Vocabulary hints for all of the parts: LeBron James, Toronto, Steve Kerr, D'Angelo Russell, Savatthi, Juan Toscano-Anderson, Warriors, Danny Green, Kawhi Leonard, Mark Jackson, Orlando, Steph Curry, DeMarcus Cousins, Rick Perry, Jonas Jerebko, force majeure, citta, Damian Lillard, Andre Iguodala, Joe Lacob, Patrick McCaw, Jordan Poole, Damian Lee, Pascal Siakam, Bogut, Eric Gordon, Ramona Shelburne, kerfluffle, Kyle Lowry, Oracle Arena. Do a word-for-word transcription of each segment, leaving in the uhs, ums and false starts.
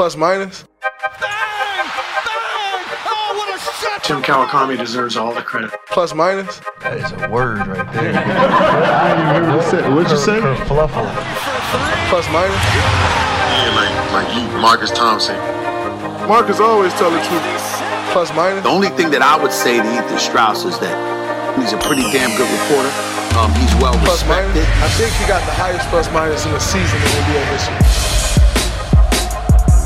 plus minus. Bang! Bang! Oh, what a shot! Tim Kawakami deserves all the credit. Plus minus. That is a word right there. I didn't even remember what you said. What'd you say? Kerfluffle. Plus minus. Yeah, like, like you, Marcus Thompson. Marcus always tell the truth. Plus minus. The only thing that I would say to Ethan Strauss is that he's a pretty damn good reporter. Um, he's well plus respected. Minus. I think he got the highest plus minus in the season in N B A history.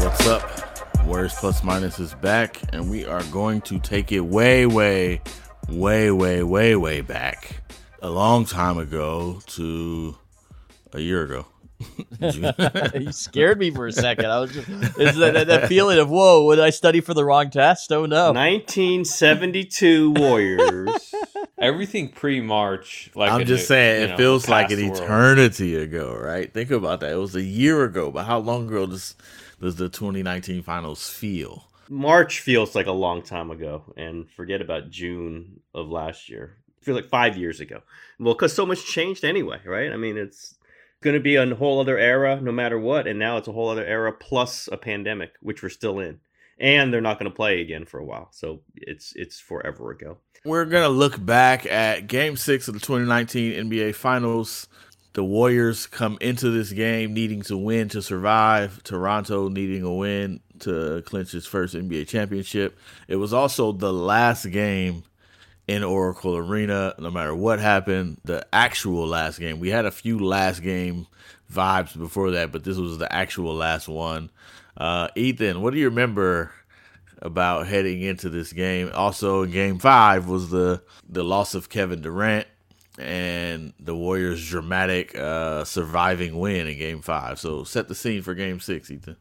What's up? Warriors Plus Minus is back, and we are going to take it way, way, way, way, way, way back. A long time ago to a year ago. You scared me for a second. I was just it's that, that feeling of whoa, would I study for the wrong test? Oh no. nineteen seventy-two Warriors. Everything pre-March, like I'm just saying, you know, it feels like an eternity ago, right? Think about that. It was a year ago, but how long ago does does the twenty nineteen finals feel? March feels like a long time ago, and forget about June of last year. I feel like five years ago. Well, because so much changed anyway, right? I mean, it's going to be a whole other era no matter what, and now it's a whole other era plus a pandemic, which we're still in, and they're not going to play again for a while, so it's it's forever ago. We're going to look back at game six of the twenty nineteen N B A Finals. The Warriors come into this game needing to win to survive. Toronto needing a win to clinch its first N B A championship. It was also the last game in Oracle Arena, no matter what happened, the actual last game. We had a few last game vibes before that, but this was the actual last one. Uh, Ethan, what do you remember about heading into this game? Also, in Game five was the, the loss of Kevin Durant and the Warriors' dramatic uh, surviving win in Game five. So set the scene for Game six, Ethan.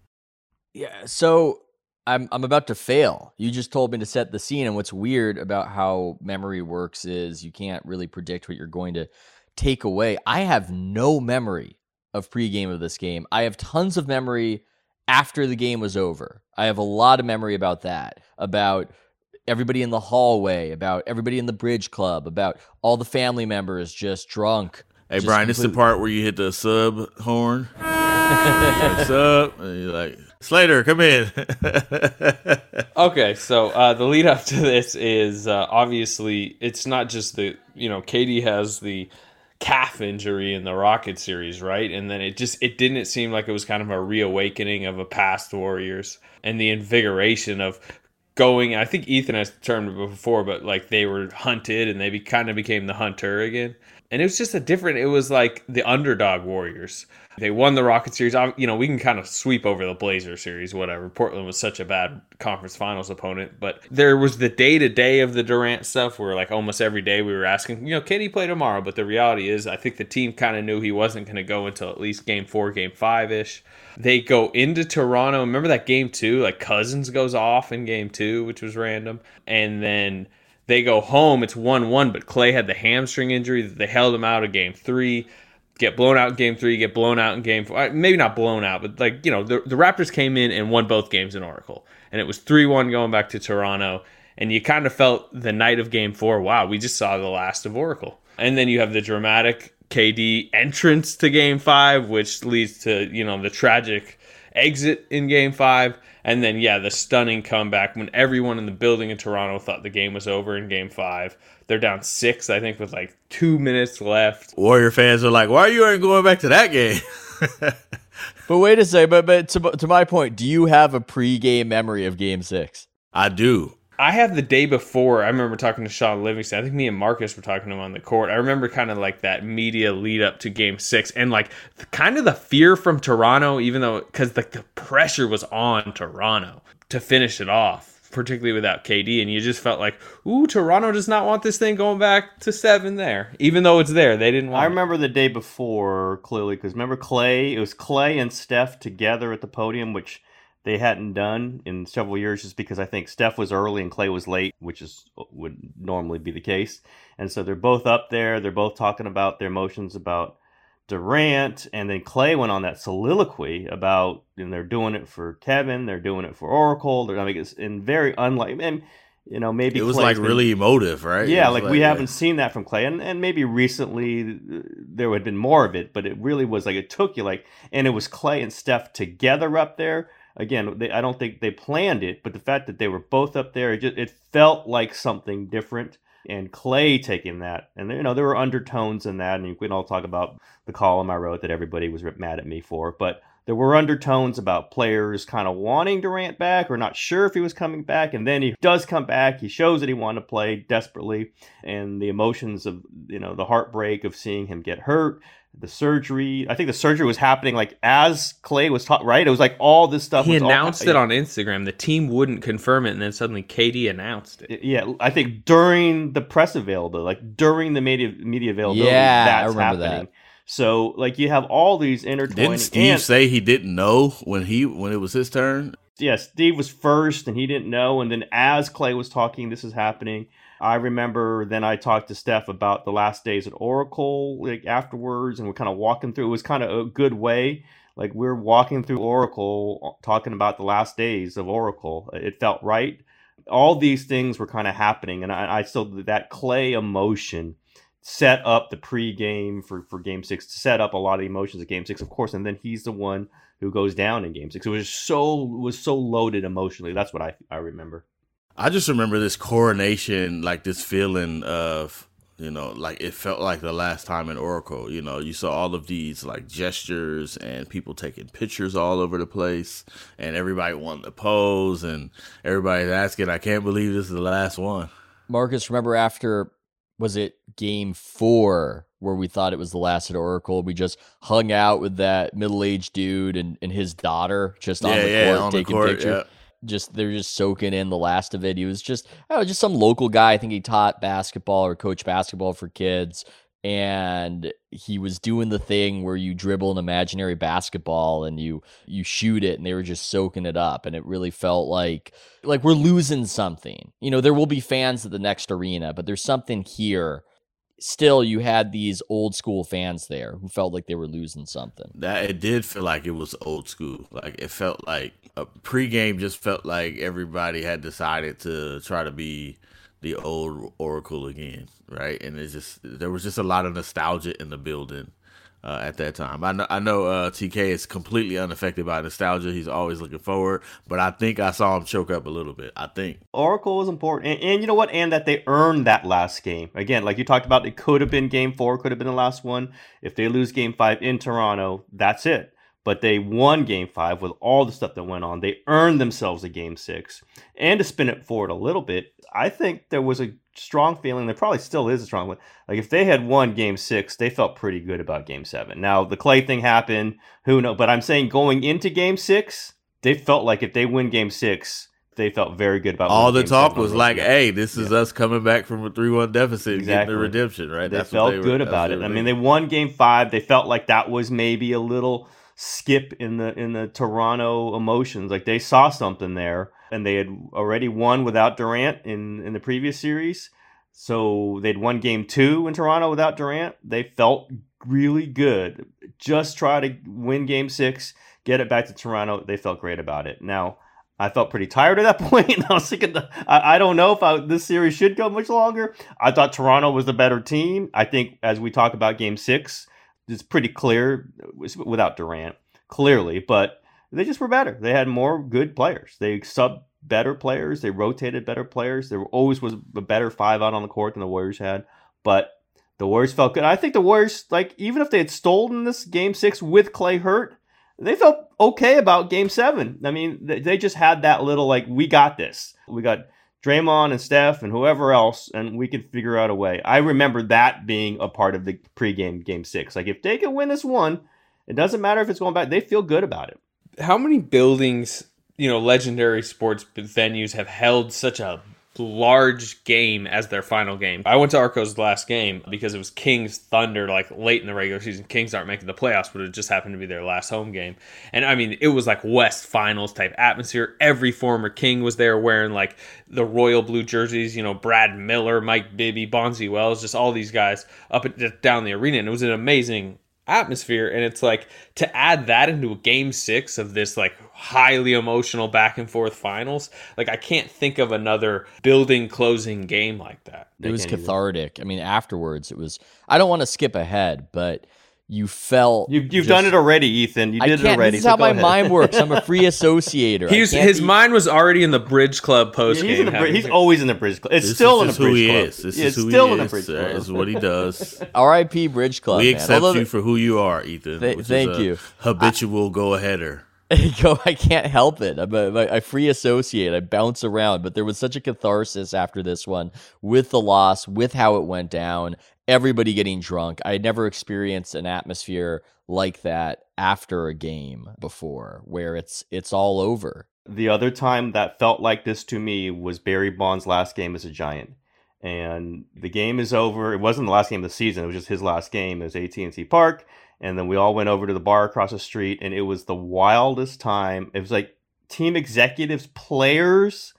Yeah, so... I'm I'm about to fail. You just told me to set the scene, and what's weird about how memory works is you can't really predict what you're going to take away. I have no memory of pregame of this game. I have tons of memory after the game was over. I have a lot of memory about that, about everybody in the hallway, about everybody in the bridge club, about all the family members just drunk. Hey, just Brian, completely- this is the part where you hit the sub horn. What's up? And you're like... Slater, come in. Okay, so uh, the lead up to this is uh, obviously it's not just the, you know, K D has the calf injury in the Rocket series, right? And then it just, it didn't seem like it was kind of a reawakening of a past Warriors and the invigoration of going, I think Ethan has termed it before, but like they were hunted and they be, kind of became the hunter again. And it was just a different, it was like the underdog Warriors. They won the Rocket series. I, you know, we can kind of sweep over the Blazer series, whatever. Portland was such a bad conference finals opponent. But there was the day-to-day of the Durant stuff where like almost every day we were asking, you know, can he play tomorrow? But the reality is I think the team kind of knew he wasn't going to go until at least game four, game five-ish. They go into Toronto. Remember that game two? Like Cousins goes off in game two, which was random. And then... they go home, it's one one, but Klay had the hamstring injury. They held him out of game three, get blown out in game three, get blown out in game four. Maybe not blown out, but like, you know, the, the Raptors came in and won both games in Oracle. And it was three one going back to Toronto. And you kind of felt the night of game four, wow, we just saw the last of Oracle. And then you have the dramatic K D entrance to game five, which leads to, you know, the tragic exit in game five. And then, yeah, the stunning comeback when everyone in the building in Toronto thought the game was over in game five. They're down six, I think, with like two minutes left. Warrior fans are like, why are you ain't going back to that game? But wait a second, but, but to, to my point, do you have a pregame memory of game six? I do. I have the day before. I remember talking to Sean Livingston. I think me and Marcus were talking to him on the court. I remember kind of like that media lead up to game six and like the, kind of the fear from Toronto, even though because like the, the pressure was on Toronto to finish it off, particularly without K D. And you just felt like, ooh, Toronto does not want this thing going back to seven there, even though it's there. They didn't want I remember it. The day before clearly because remember Klay, it was Klay and Steph together at the podium, which they hadn't done in several years just because I think Steph was early and Klay was late, which is would normally be the case. And so they're both up there. They're both talking about their emotions about Durant. And then Klay went on that soliloquy about, and they're doing it for Kevin. They're doing it for Oracle. They're, I mean, it's in very unlike, and you know, maybe it was Klay's like been, really emotive, right? Yeah, like, like we like, haven't seen that from Klay, and and maybe recently there had been more of it, but it really was like it took you like, and it was Klay and Steph together up there. again, they, I don't think they planned it, but the fact that they were both up there, it just, it felt like something different. And Clay taking that, and you know, there were undertones in that, and we can all talk about the column I wrote that everybody was mad at me for, but there were undertones about players kind of wanting Durant back or not sure if he was coming back, and then he does come back. He shows that he wanted to play desperately, and the emotions of, you know, the heartbreak of seeing him get hurt, the surgery. I think the surgery was happening like as Clay was taught, right? It was like all this stuff. He was announced all, it yeah. on Instagram. The team wouldn't confirm it, and then suddenly K D announced it. Yeah, I think during the press availability, like during the media media availability, yeah, that's I remember happening. That. So, like, you have all these intertwining. Didn't Steve and, say he didn't know when he when it was his turn? Yeah, Steve was first, and he didn't know. And then as Clay was talking, this is happening. I remember then I talked to Steph about the last days at Oracle, like, afterwards, and we're kind of walking through. It was kind of a good way. Like, we're walking through Oracle, talking about the last days of Oracle. It felt right. All these things were kind of happening, and I, I still that Clay emotion set up the pregame for, for game six, to set up a lot of the emotions of game six, of course. And then he's the one who goes down in game six. It was so, was so loaded emotionally. That's what I, I remember. I just remember this coronation, like this feeling of, you know, like it felt like the last time in Oracle, you know, you saw all of these like gestures and people taking pictures all over the place and everybody wanting to pose and everybody's asking, I can't believe this is the last one. Marcus, remember after, was it game four where we thought it was the last at Oracle? We just hung out with that middle-aged dude and, and his daughter just on yeah, the court yeah, on taking the court, picture. Yeah. Just they're just soaking in the last of it. He was just oh, just some local guy. I think he taught basketball or coached basketball for kids, and he was doing the thing where you dribble an imaginary basketball and you you shoot it, and they were just soaking it up, and it really felt like like we're losing something. You know, there will be fans at the next arena, but there's something here. Still, you had these old school fans there who felt like they were losing something. That it did feel like it was old school. Like it felt like a pregame just felt like everybody had decided to try to be the old Oracle again, right? And it's just there was just a lot of nostalgia in the building uh, at that time. I know, I know uh, T K is completely unaffected by nostalgia. He's always looking forward, but I think I saw him choke up a little bit. I think Oracle was important, and, and you know what? And that they earned that last game again, like you talked about. It could have been Game Four, could have been the last one. If they lose Game Five in Toronto, that's it. But they won Game five with all the stuff that went on. They earned themselves a Game six. And to spin it forward a little bit, I think there was a strong feeling, there probably still is a strong one. Like, if they had won Game six, they felt pretty good about Game seven. Now, the Clay thing happened, who knows? But I'm saying going into Game six, they felt like if they win Game six, they felt very good about all the talk was like, hey, this is yeah. us coming back from a three one deficit exactly. getting the redemption, right? They that's felt they were, good about it. I mean, they won Game five. They felt like that was maybe a little skip in the in the Toronto emotions, like they saw something there, and they had already won without Durant in in the previous series, so they'd won game two in Toronto without Durant. They felt really good, just try to win game six, get it back to Toronto. They felt great about it. Now I felt pretty tired at that point. I was thinking, I, I don't know if I, this series should go much longer. I thought Toronto was the better team. I think as we talk about game six, it's pretty clear without Durant, clearly, but they just were better. They had more good players. They subbed better players. They rotated better players. There always was a better five out on the court than the Warriors had, but the Warriors felt good. I think the Warriors, like, even if they had stolen this game six with Clay hurt, they felt okay about game seven. I mean, they just had that little, like, we got this. We got Draymond and Steph and whoever else, and we could figure out a way. I remember that being a part of the pregame game six. Like, if they can win this one, it doesn't matter if it's going back. They feel good about it. How many buildings, you know, legendary sports venues have held such a large game as their final game? I went to Arco's last game because it was Kings Thunder, like late in the regular season. Kings aren't making the playoffs, but it just happened to be their last home game. And I mean, it was like West Finals type atmosphere. Every former King was there wearing like the royal blue jerseys, you know, Brad Miller, Mike Bibby, Bonzi Wells, just all these guys up and down the arena. And it was an amazing atmosphere. And it's like to add that into a game six of this like highly emotional back and forth finals, like I can't think of another building closing game like that. It was cathartic. I mean, afterwards it was, I don't want to skip ahead, but you felt you, you've just, done it already, Ethan. You did it already. This is so how my ahead. mind works. I'm a free associator. He's, his be... mind was already in the Bridge Club post game. Yeah, he's, in bri- he's always in the Bridge Club. It's this still is, in the Bridge Club. This is yeah, it's who still he in is. This is who he is. It's what he does. R I P Bridge Club. We accept Although, you for who you are, Ethan. Th- thank is a you. Habitual I, go-aheader. Go, I can't help it. I'm a, I free associate. I bounce around. But there was such a catharsis after this one with the loss, with how it went down, everybody getting drunk. I had never experienced an atmosphere like that after a game before where it's it's all over. The other time that felt like this to me was Barry Bonds' last game as a Giant. And the game is over. It wasn't the last game of the season. It was just his last game. It was A T and T Park. And then we all went over to the bar across the street, and it was the wildest time. It was like team executives, players,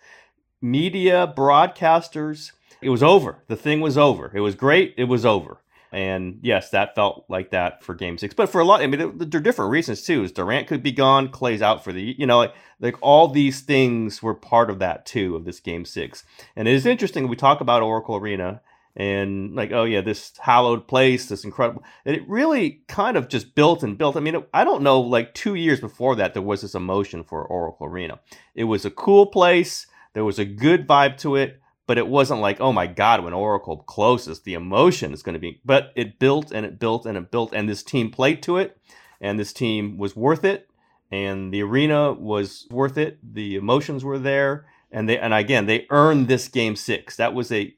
media, broadcasters. It was over. The thing was over. It was great. It was over. And yes, that felt like that for Game Six. But for a lot, I mean, there are different reasons too. Is Durant could be gone, Klay's out for the, you know, like, like all these things were part of that too, of this Game Six. And it is interesting. We talk about Oracle Arena. And like, oh yeah, this hallowed place, this incredible, and it really kind of just built and built. I mean, it, I don't know, like two years before that, there was this emotion for Oracle Arena. It was a cool place. There was a good vibe to it, but it wasn't like, oh my God, when Oracle closes, the emotion is going to be, but it built and it built and it built. And this team played to it, and this team was worth it. And the arena was worth it. The emotions were there. And they, and again, they earned this Game Six. That was a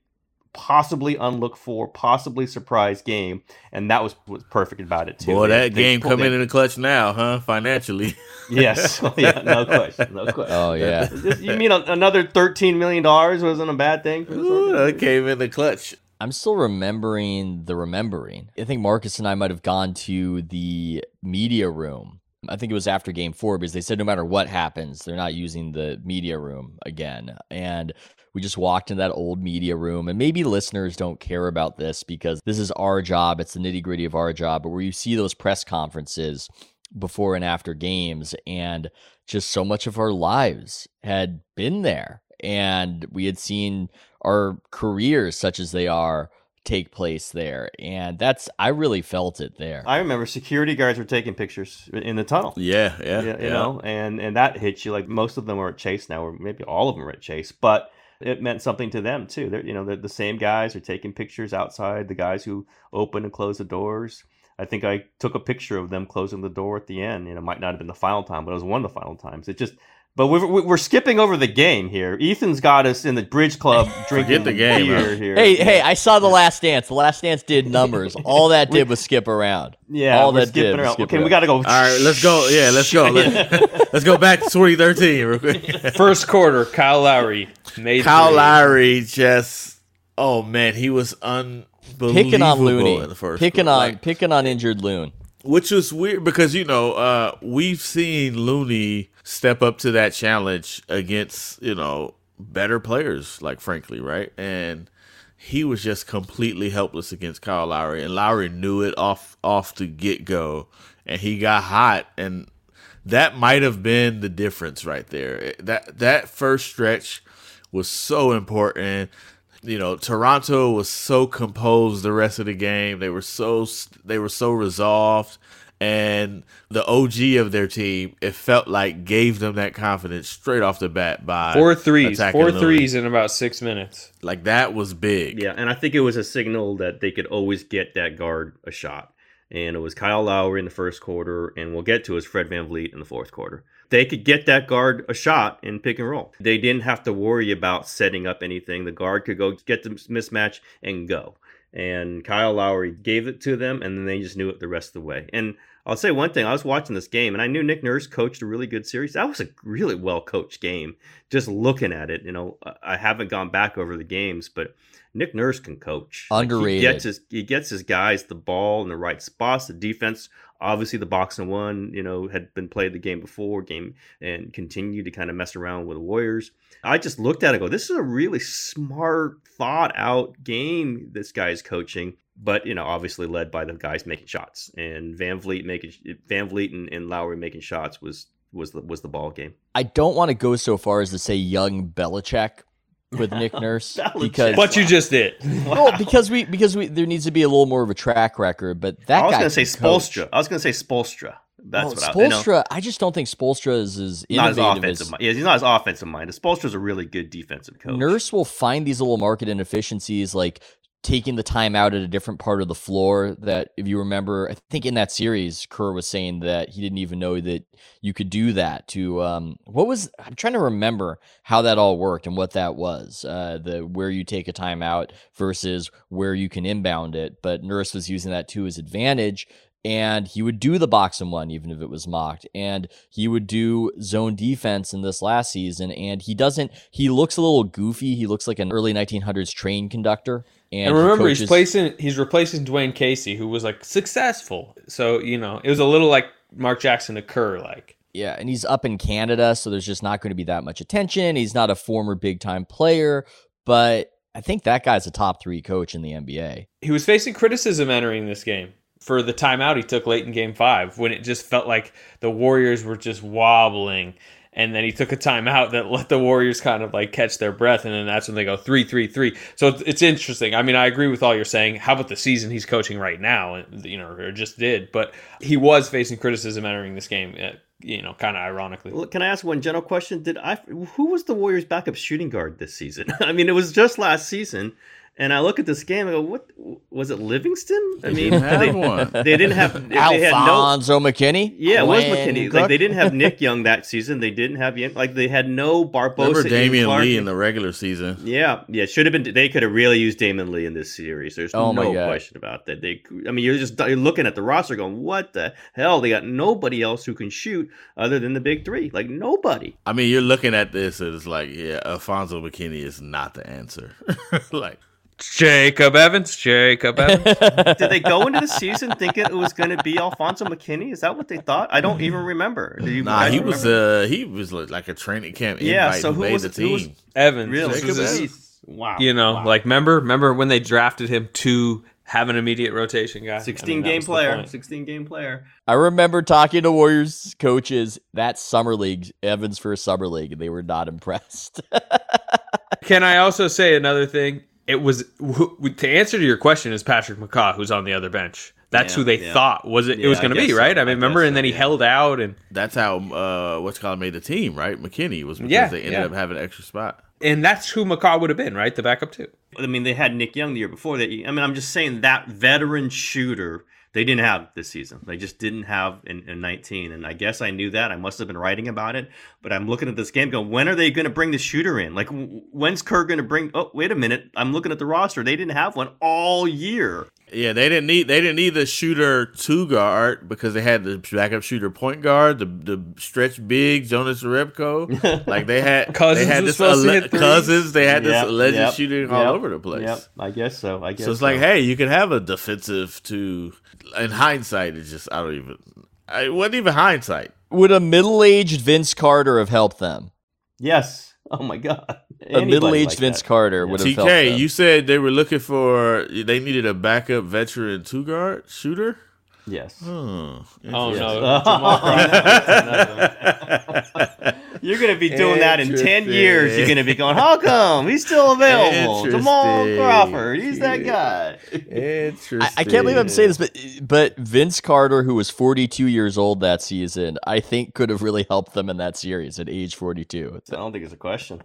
possibly unlooked for, possibly surprise game, and that was what's perfect about it too. Boy, that they, game they coming in, in the clutch now, huh? Financially, yes, oh, yeah, no question, no question. Oh yeah, you mean another thirteen million dollars wasn't a bad thing? For this Ooh, that came in the clutch. I'm still remembering the remembering. I think Marcus and I might have gone to the media room. I think it was after Game Four because they said no matter what happens, they're not using the media room again, and we just walked into that old media room, and maybe listeners don't care about this because this is our job. It's the nitty gritty of our job, but where you see those press conferences before and after games, and just so much of our lives had been there, and we had seen our careers such as they are take place there, and that's I really felt it there. I remember security guards were taking pictures in the tunnel. Yeah, yeah, you, you yeah. know, and and that hits you like most of them are at Chase now, or maybe all of them are at Chase, but it meant something to them too. They're, you know, they're the same guys are taking pictures outside. The guys who open and close the doors. I think I took a picture of them closing the door at the end. You know, it might not have been the final time, but it was one of the final times. It just, but we're we're skipping over the game here. Ethan's got us in the Bridge Club drinking the game beer here. Hey, hey, I saw The Last Dance. The Last Dance did numbers. All that did was skip around. Yeah, all that did. Around. Okay, around. We got to go. All right, let's go. Yeah, let's go. Let's, let's go back to twenty thirteen real quick. First quarter, Kyle Lowry. Made Kyle three. Lowry just, oh man, he was unbelievable picking on Looney. In the first picking quarter. on like, picking on injured Loon. Which was weird because, you know, uh, we've seen Looney step up to that challenge against, you know, better players, like frankly, right? And he was just completely helpless against Kyle Lowry, and Lowry knew it off off the get-go, and he got hot, and that might have been the difference right there. That that first stretch was so important. You know, Toronto was so composed the rest of the game. They were so they were so resolved, and the O G of their team, it felt like, gave them that confidence straight off the bat by four threes, four threes in about six minutes. Like that was big. Yeah, and I think it was a signal that they could always get that guard a shot. And it was Kyle Lowry in the first quarter, and we'll get to is Fred VanVleet in the fourth quarter. They could get that guard a shot in pick and roll. They didn't have to worry about setting up anything. The guard could go get the mismatch and go. And Kyle Lowry gave it to them, and then they just knew it the rest of the way. And I'll say one thing. I was watching this game, and I knew Nick Nurse coached a really good series. That was a really well-coached game. Just looking at it, you know, I haven't gone back over the games, but Nick Nurse can coach. Underrated. Like he, gets his, he gets his guys the ball in the right spots. The defense, obviously the box and one, you know, had been played the game before game and continued to kind of mess around with the Warriors. I just looked at it and go, this is a really smart, thought-out game this guy's coaching. But, you know, obviously led by the guys making shots. And VanVleet making VanVleet and, and Lowry making shots was was the, was the ball game. I don't want to go so far as to say young Belichick, with Nick Nurse because what you just did. Wow. Well, because we because we there needs to be a little more of a track record. But that I was going to say Spolstra. I was going to say Spolstra. That's well, what Spolstra. I, you know, I just don't think Spolstra is as innovative. Not as offensive. As, yeah, he's not as offensive minded. Spolstra's a really good defensive coach. Nurse will find these little market inefficiencies, like taking the time out at a different part of the floor. That, if you remember, I think in that series, Kerr was saying that he didn't even know that you could do that to, um, what was, I'm trying to remember how that all worked and what that was, uh, the, where you take a timeout versus where you can inbound it. But Nurse was using that to his advantage, and he would do the box and one, even if it was mocked, and he would do zone defense in this last season. And he doesn't, he looks a little goofy. He looks like an early nineteen hundreds train conductor. And, and remember, he coaches, he's placing, he's replacing Dwayne Casey, who was like successful. So, you know, it was a little like Mark Jackson to Kerr, like. Yeah, and he's up in Canada, so there's just not going to be that much attention. He's not a former big-time player, but I think that guy's a top-three coach in the N B A. He was facing criticism entering this game for the timeout he took late in Game five, when it just felt like the Warriors were just wobbling. And then he took a timeout that let the Warriors kind of like catch their breath. And then that's when they go three, three, three. So it's, it's interesting. I mean, I agree with all you're saying. How about the season he's coaching right now, you know, or just did, but he was facing criticism entering this game, you know, kind of ironically. Look, can I ask one general question? Did I, who was the Warriors backup shooting guard this season? I mean, it was just last season. And I look at this game and go, "What was it, Livingston?" I mean, they, they didn't have they Alfonzo no, McKinnie. Yeah, it was McKinnie. Cook. Like they didn't have Nick Young that season. They didn't have like they had no Barbosa. Remember Damian Lee in the regular season? Yeah, yeah. Should have been. They could have really used Damian Lee in this series. There's oh no question about that. They, I mean, you're just you're looking at the roster going, "What the hell?" They got nobody else who can shoot other than the big three. Like nobody. I mean, you're looking at this and it's like, yeah, Alfonzo McKinnie is not the answer. like. Jacob Evans, Jacob Evans. Did they go into the season thinking it was going to be Alfonzo McKinnie? Is that what they thought? I don't even remember. Do you nah, he was uh, he was like a training camp invite. Yeah, so who made was the team? Who was Evans? Really? Jacob Evans. Wow. You know, wow. like remember, remember when they drafted him to have an immediate rotation guy? Sixteen I mean, game player. Sixteen game player. I remember talking to Warriors coaches that summer league, Evans for a summer league, and they were not impressed. Can I also say another thing? It was to answer to your question is Patrick McCaw, who's on the other bench. That's yeah, who they yeah. thought was it. Yeah, it was going to be right. So. I mean, I remember, and then so, he yeah. held out, and that's how uh, what's called made the team. Right, McKinnie was because yeah, they ended yeah. up having an extra spot, and that's who McCaw would have been, right? The backup too. I mean, they had Nick Young the year before. That I mean, I'm just saying that veteran shooter they didn't have this season. They just didn't have in, in nineteen, and I guess I knew that. I must have been writing about it, but I'm looking at this game going, when are they going to bring the shooter in? Like, when's Kerr going to bring – oh, wait a minute. I'm looking at the roster. They didn't have one all year. Yeah, they didn't need they didn't need the shooter two guard because they had the backup shooter point guard, the the stretch big Jonas Jerebko. Like they had Cousins, they had this ale- Cousins, they had yep, this alleged yep, shooting yep, all over the place. Yep, I guess so. I guess so. It's so. Like, hey, you can have a defensive two. In hindsight, it's just I don't even. It wasn't even hindsight. Would a middle-aged Vince Carter have helped them? Yes. Oh my God. Anybody a middle-aged like Vince that. Carter would have helped them. T K, you said they were looking for, they needed a backup veteran two-guard shooter? Yes. Hmm. Oh, no. You're going to be doing that in ten years. You're going to be going, how come? He's still available. Jamal Crawford. He's that guy. Interesting. I, I can't believe I'm saying this, but but Vince Carter, who was forty-two years old that season, I think could have really helped them in that series at age forty-two. I don't think it's a question.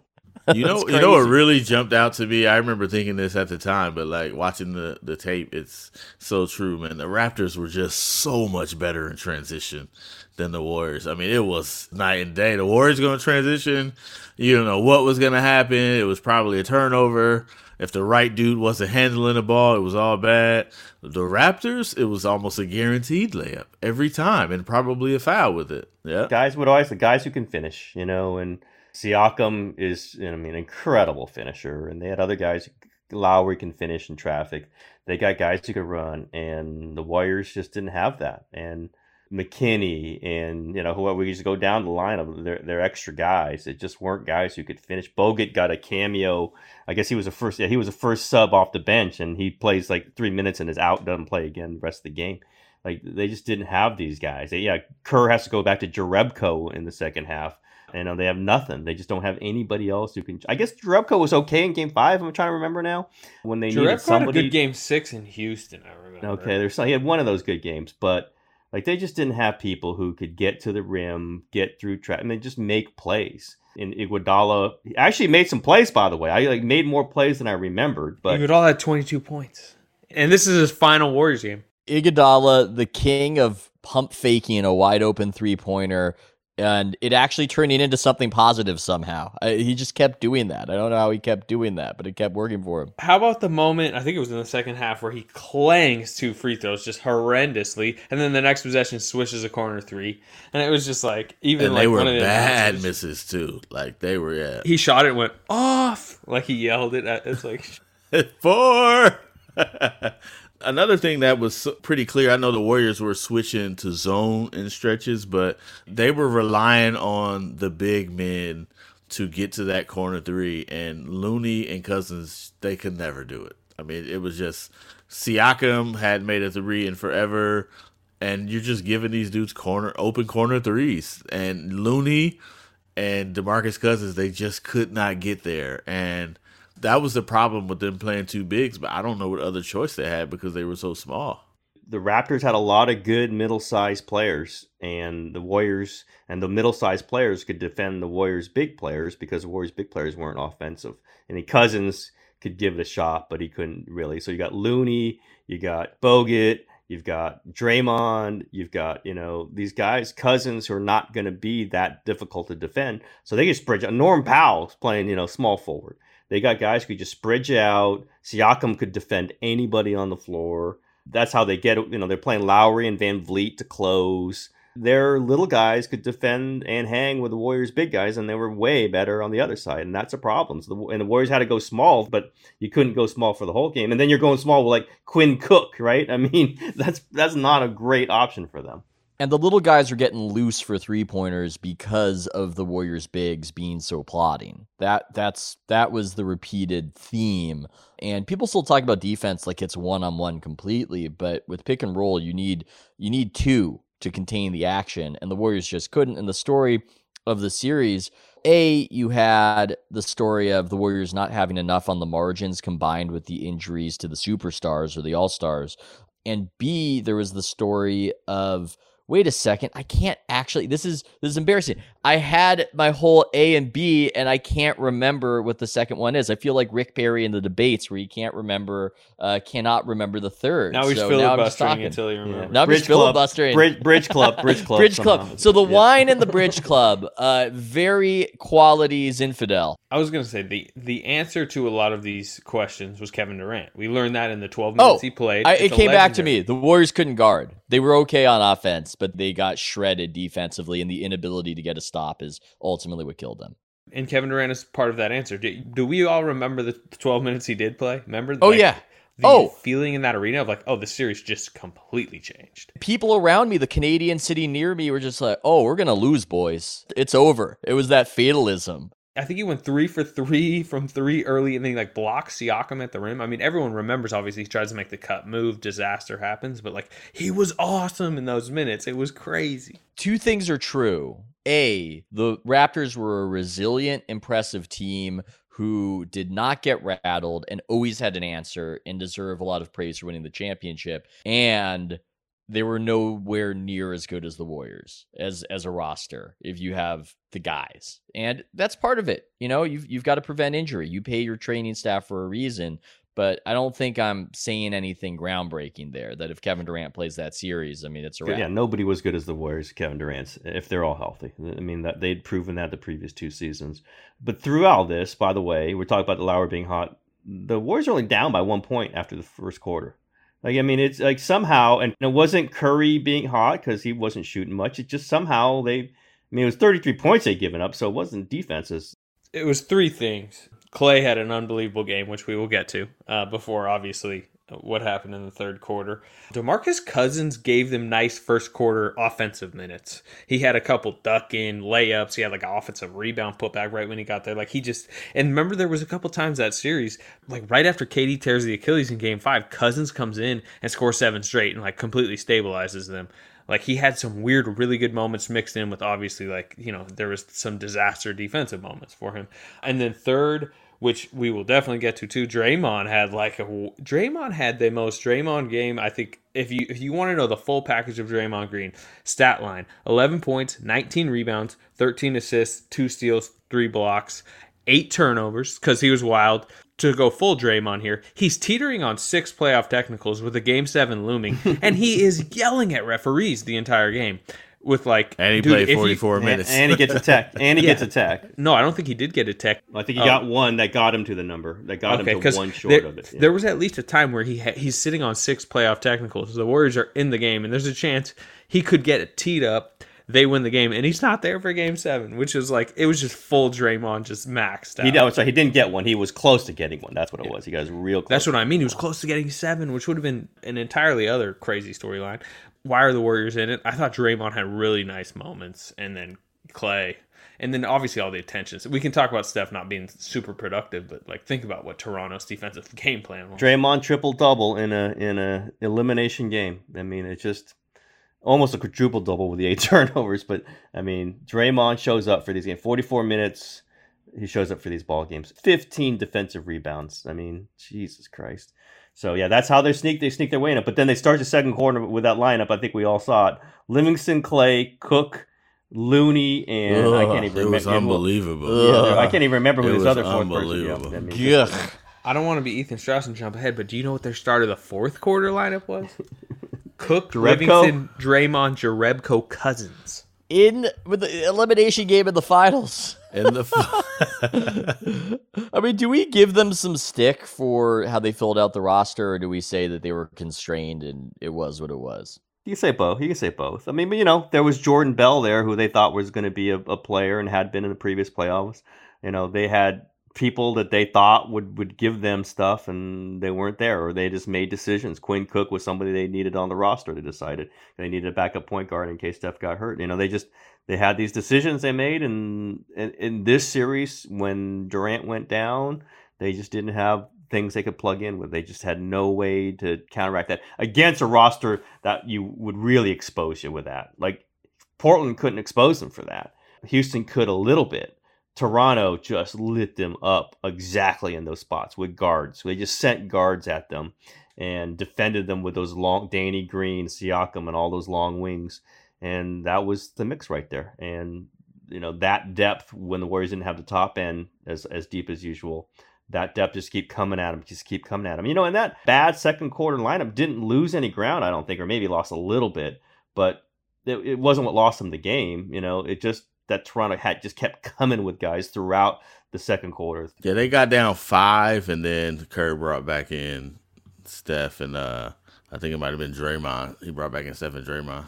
You know, you know what really jumped out to me? I remember thinking this at the time, but like watching the, the tape, it's so true, man. The Raptors were just so much better in transition than the Warriors. I mean, it was night and day. The Warriors going to transition. You don't know what was going to happen. It was probably a turnover. If the right dude wasn't handling the ball, it was all bad. The Raptors, it was almost a guaranteed layup every time and probably a foul with it. Yeah, guys would always the guys who can finish, you know, and Siakam is, I mean, an incredible finisher, and they had other guys. Lowry can finish in traffic. They got guys who could run, and the Warriors just didn't have that. And McKinnie and, you know, whoever, we just go down the line of their, their extra guys. It just weren't guys who could finish. Bogut got a cameo. I guess he was a first, yeah, he was a first sub off the bench, and he plays like three minutes and is out, doesn't play again the rest of the game. Like, they just didn't have these guys. They, yeah, Kerr has to go back to Jerebko in the second half. And um, they have nothing. They just don't have anybody else who can. I guess Jerebko was okay in Game Five. I'm trying to remember now when they Jerebko needed somebody. Had a good Game Six in Houston. I remember. Okay, there's he had one of those good games, but like they just didn't have people who could get to the rim, get through trap, and they just make plays. And Iguodala actually made some plays. By the way, I like made more plays than I remembered. But Iguodala had twenty-two points, and this is his final Warriors game. Iguodala, the king of pump faking a wide open three pointer. And it actually turning into something positive somehow. I, he just kept doing that. I don't know how he kept doing that, but it kept working for him. How about the moment, I think it was in the second half, where he clangs two free throws just horrendously, and then the next possession swishes a corner three. And it was just like, even and like they were one of the bad misses. misses too. Like they were, yeah. He shot it and went off. Like he yelled it. At, it's like, four. Another thing that was pretty clear, I know the Warriors were switching to zone and stretches, but they were relying on the big men to get to that corner three, and Looney and Cousins, they could never do it. I mean, it was just Siakam had made a three in forever, and you're just giving these dudes corner open corner threes, and Looney and DeMarcus Cousins, they just could not get there, and that was the problem with them playing two bigs, but I don't know what other choice they had because they were so small. The Raptors had a lot of good middle-sized players, and the Warriors and the middle-sized players could defend the Warriors' big players because the Warriors' big players weren't offensive. And the Cousins could give it a shot, but he couldn't really. So you got Looney, you got Bogut, you've got Draymond, you've got, you know, these guys, Cousins, who are not going to be that difficult to defend. So they just bridge out. Norm Powell's playing, you know, small forward. They got guys who could just bridge out. Siakam could defend anybody on the floor. That's how they get it. You know, they're playing Lowry and VanVleet to close. Their little guys could defend and hang with the Warriors' big guys, and they were way better on the other side, and that's a problem. So the, and the Warriors had to go small, but you couldn't go small for the whole game. And then you're going small with, like, Quinn Cook, right? I mean, that's that's not a great option for them. And the little guys are getting loose for three-pointers because of the Warriors' bigs being so plotting. That that's that was the repeated theme. And people still talk about defense like it's one-on-one completely, but with pick and roll, you need you need two to contain the action, and the Warriors just couldn't. And the story of the series, A, you had the story of the Warriors not having enough on the margins combined with the injuries to the superstars or the all-stars, and B, there was the story of, wait a second, I can't actually, this is this is embarrassing. I had my whole A and B, and I can't remember what the second one is. I feel like Rick Perry in the debates where he can't remember, uh, cannot remember the third. Now he's so filibustering until he remembers. Yeah. Now bridge I'm just club. filibustering. Bridge, bridge club, bridge club. Bridge somehow. club. So the yeah. wine and the bridge club, uh, very qualities infidel. I was going to say the, the answer to a lot of these questions was Kevin Durant. We learned that in the twelve minutes oh, he played. I, it came legendary. back to me. The Warriors couldn't guard. They were okay on offense, but they got shredded defensively, and the inability to get a stop is ultimately what killed them. And Kevin Durant is part of that answer. Do, do we all remember the twelve minutes he did play? Remember? Oh, like, yeah. The oh. feeling in that arena of like, oh, the series just completely changed. People around me, the Canadian city near me, were just like, oh, we're going to lose, boys. It's over. It was that fatalism. I think he went three for three from three early, and then he like blocked Siakam at the rim. I mean, everyone remembers, obviously, he tries to make the cut move, disaster happens, but like he was awesome in those minutes. It was crazy. Two things are true. A, the Raptors were a resilient, impressive team who did not get rattled and always had an answer and deserve a lot of praise for winning the championship. And they were nowhere near as good as the Warriors as as a roster if you have the guys. And that's part of it. You know, you've, you've got to prevent injury. You pay your training staff for a reason. But I don't think I'm saying anything groundbreaking there that if Kevin Durant plays that series, I mean, it's a wrap. Yeah, nobody was good as the Warriors, Kevin Durant's, if they're all healthy. I mean, that they'd proven that the previous two seasons. But throughout this, by the way, we're talking about the Lowry being hot. The Warriors are only down by one point after the first quarter. Like, I mean, it's like somehow, and it wasn't Curry being hot because he wasn't shooting much. It just somehow they, I mean, it was thirty-three points they'd given up, so it wasn't defenses. It was three things. Klay had an unbelievable game, which we will get to uh, before, obviously, what happened in the third quarter. DeMarcus Cousins gave them nice first quarter offensive minutes. He had a couple duck-in layups. He had like an offensive rebound putback right when he got there. Like he just, and remember there was a couple times that series, like right after K D tears the Achilles in game five, Cousins comes in and scores seven straight and like completely stabilizes them. Like, he had some weird, really good moments mixed in with, obviously, like, you know, there was some disaster defensive moments for him. And then third, which we will definitely get to too, Draymond had like a Draymond had the most Draymond game. I think if you if you want to know the full package of Draymond Green, stat line: eleven points, nineteen rebounds, thirteen assists, two steals, three blocks, eight turnovers, because he was wild. To go full Draymond here, he's teetering on six playoff technicals with a game seven looming, and he is yelling at referees the entire game. With like, and he dude, played forty-four he, minutes, and, and he gets attacked, and he yeah. gets attacked. No, I don't think he did get attacked. I think he um, got one that got him to the number that got okay, him to one short there, of it. Yeah. There was at least a time where he ha- he's sitting on six playoff technicals. The Warriors are in the game, and there's a chance he could get it teed up. They win the game, and he's not there for game seven, which is like, it was just full Draymond, just maxed out. He, no, sorry, he didn't get one. He was close to getting one. That's what it yeah. was. He got real close. That's what I mean. He was close to getting seven, which would have been an entirely other crazy storyline. Why are the Warriors in it? I thought Draymond had really nice moments, and then Klay, and then obviously all the attentions. We can talk about Steph not being super productive, but like, think about what Toronto's defensive game plan was. Draymond triple double in a in a elimination game. I mean, it's just almost a quadruple double with the eight turnovers. But I mean, Draymond shows up for these games. Forty-four minutes, he shows up for these ball games. Fifteen defensive rebounds. I mean, Jesus Christ. So, yeah, that's how they sneak they sneak their way in it. But then they start the second quarter with that lineup. I think we all saw it. Livingston, Klay, Cook, Looney, and Ugh, I can't even remember. It was unbelievable. Yeah, I can't even remember who this other fourth person was. I mean, yeah. I don't want to be Ethan Strauss and jump ahead, but do you know what their start of the fourth quarter lineup was? Cook, Jerebko? Livingston, Draymond, Jerebko, Cousins. In with the elimination game in the finals. In the fi- I mean, do we give them some stick for how they filled out the roster, or do we say that they were constrained and it was what it was? You can say both. You can say both. I mean, you know, there was Jordan Bell there, who they thought was going to be a, a player and had been in the previous playoffs. You know, they had people that they thought would, would give them stuff, and they weren't there, or they just made decisions. Quinn Cook was somebody they needed on the roster. They decided they needed a backup point guard in case Steph got hurt. You know, they just they had these decisions they made, and in this series, when Durant went down, they just didn't have things they could plug in with. They just had no way to counteract that against a roster that you would really expose you with that. Like, Portland couldn't expose them for that. Houston could a little bit. Toronto just lit them up exactly in those spots with guards. They just sent guards at them and defended them with those long Danny Green, Siakam, and all those long wings. And that was the mix right there. And, you know, that depth, when the Warriors didn't have the top end as, as deep as usual, that depth just keep coming at them, just keep coming at them. You know, and that bad second quarter lineup didn't lose any ground, I don't think, or maybe lost a little bit, but it, it wasn't what lost them the game. You know, it just, that Toronto had just kept coming with guys throughout the second quarter. Yeah, they got down five, and then Kerr brought back in Steph, and uh, I think it might have been Draymond. He brought back in Steph and Draymond.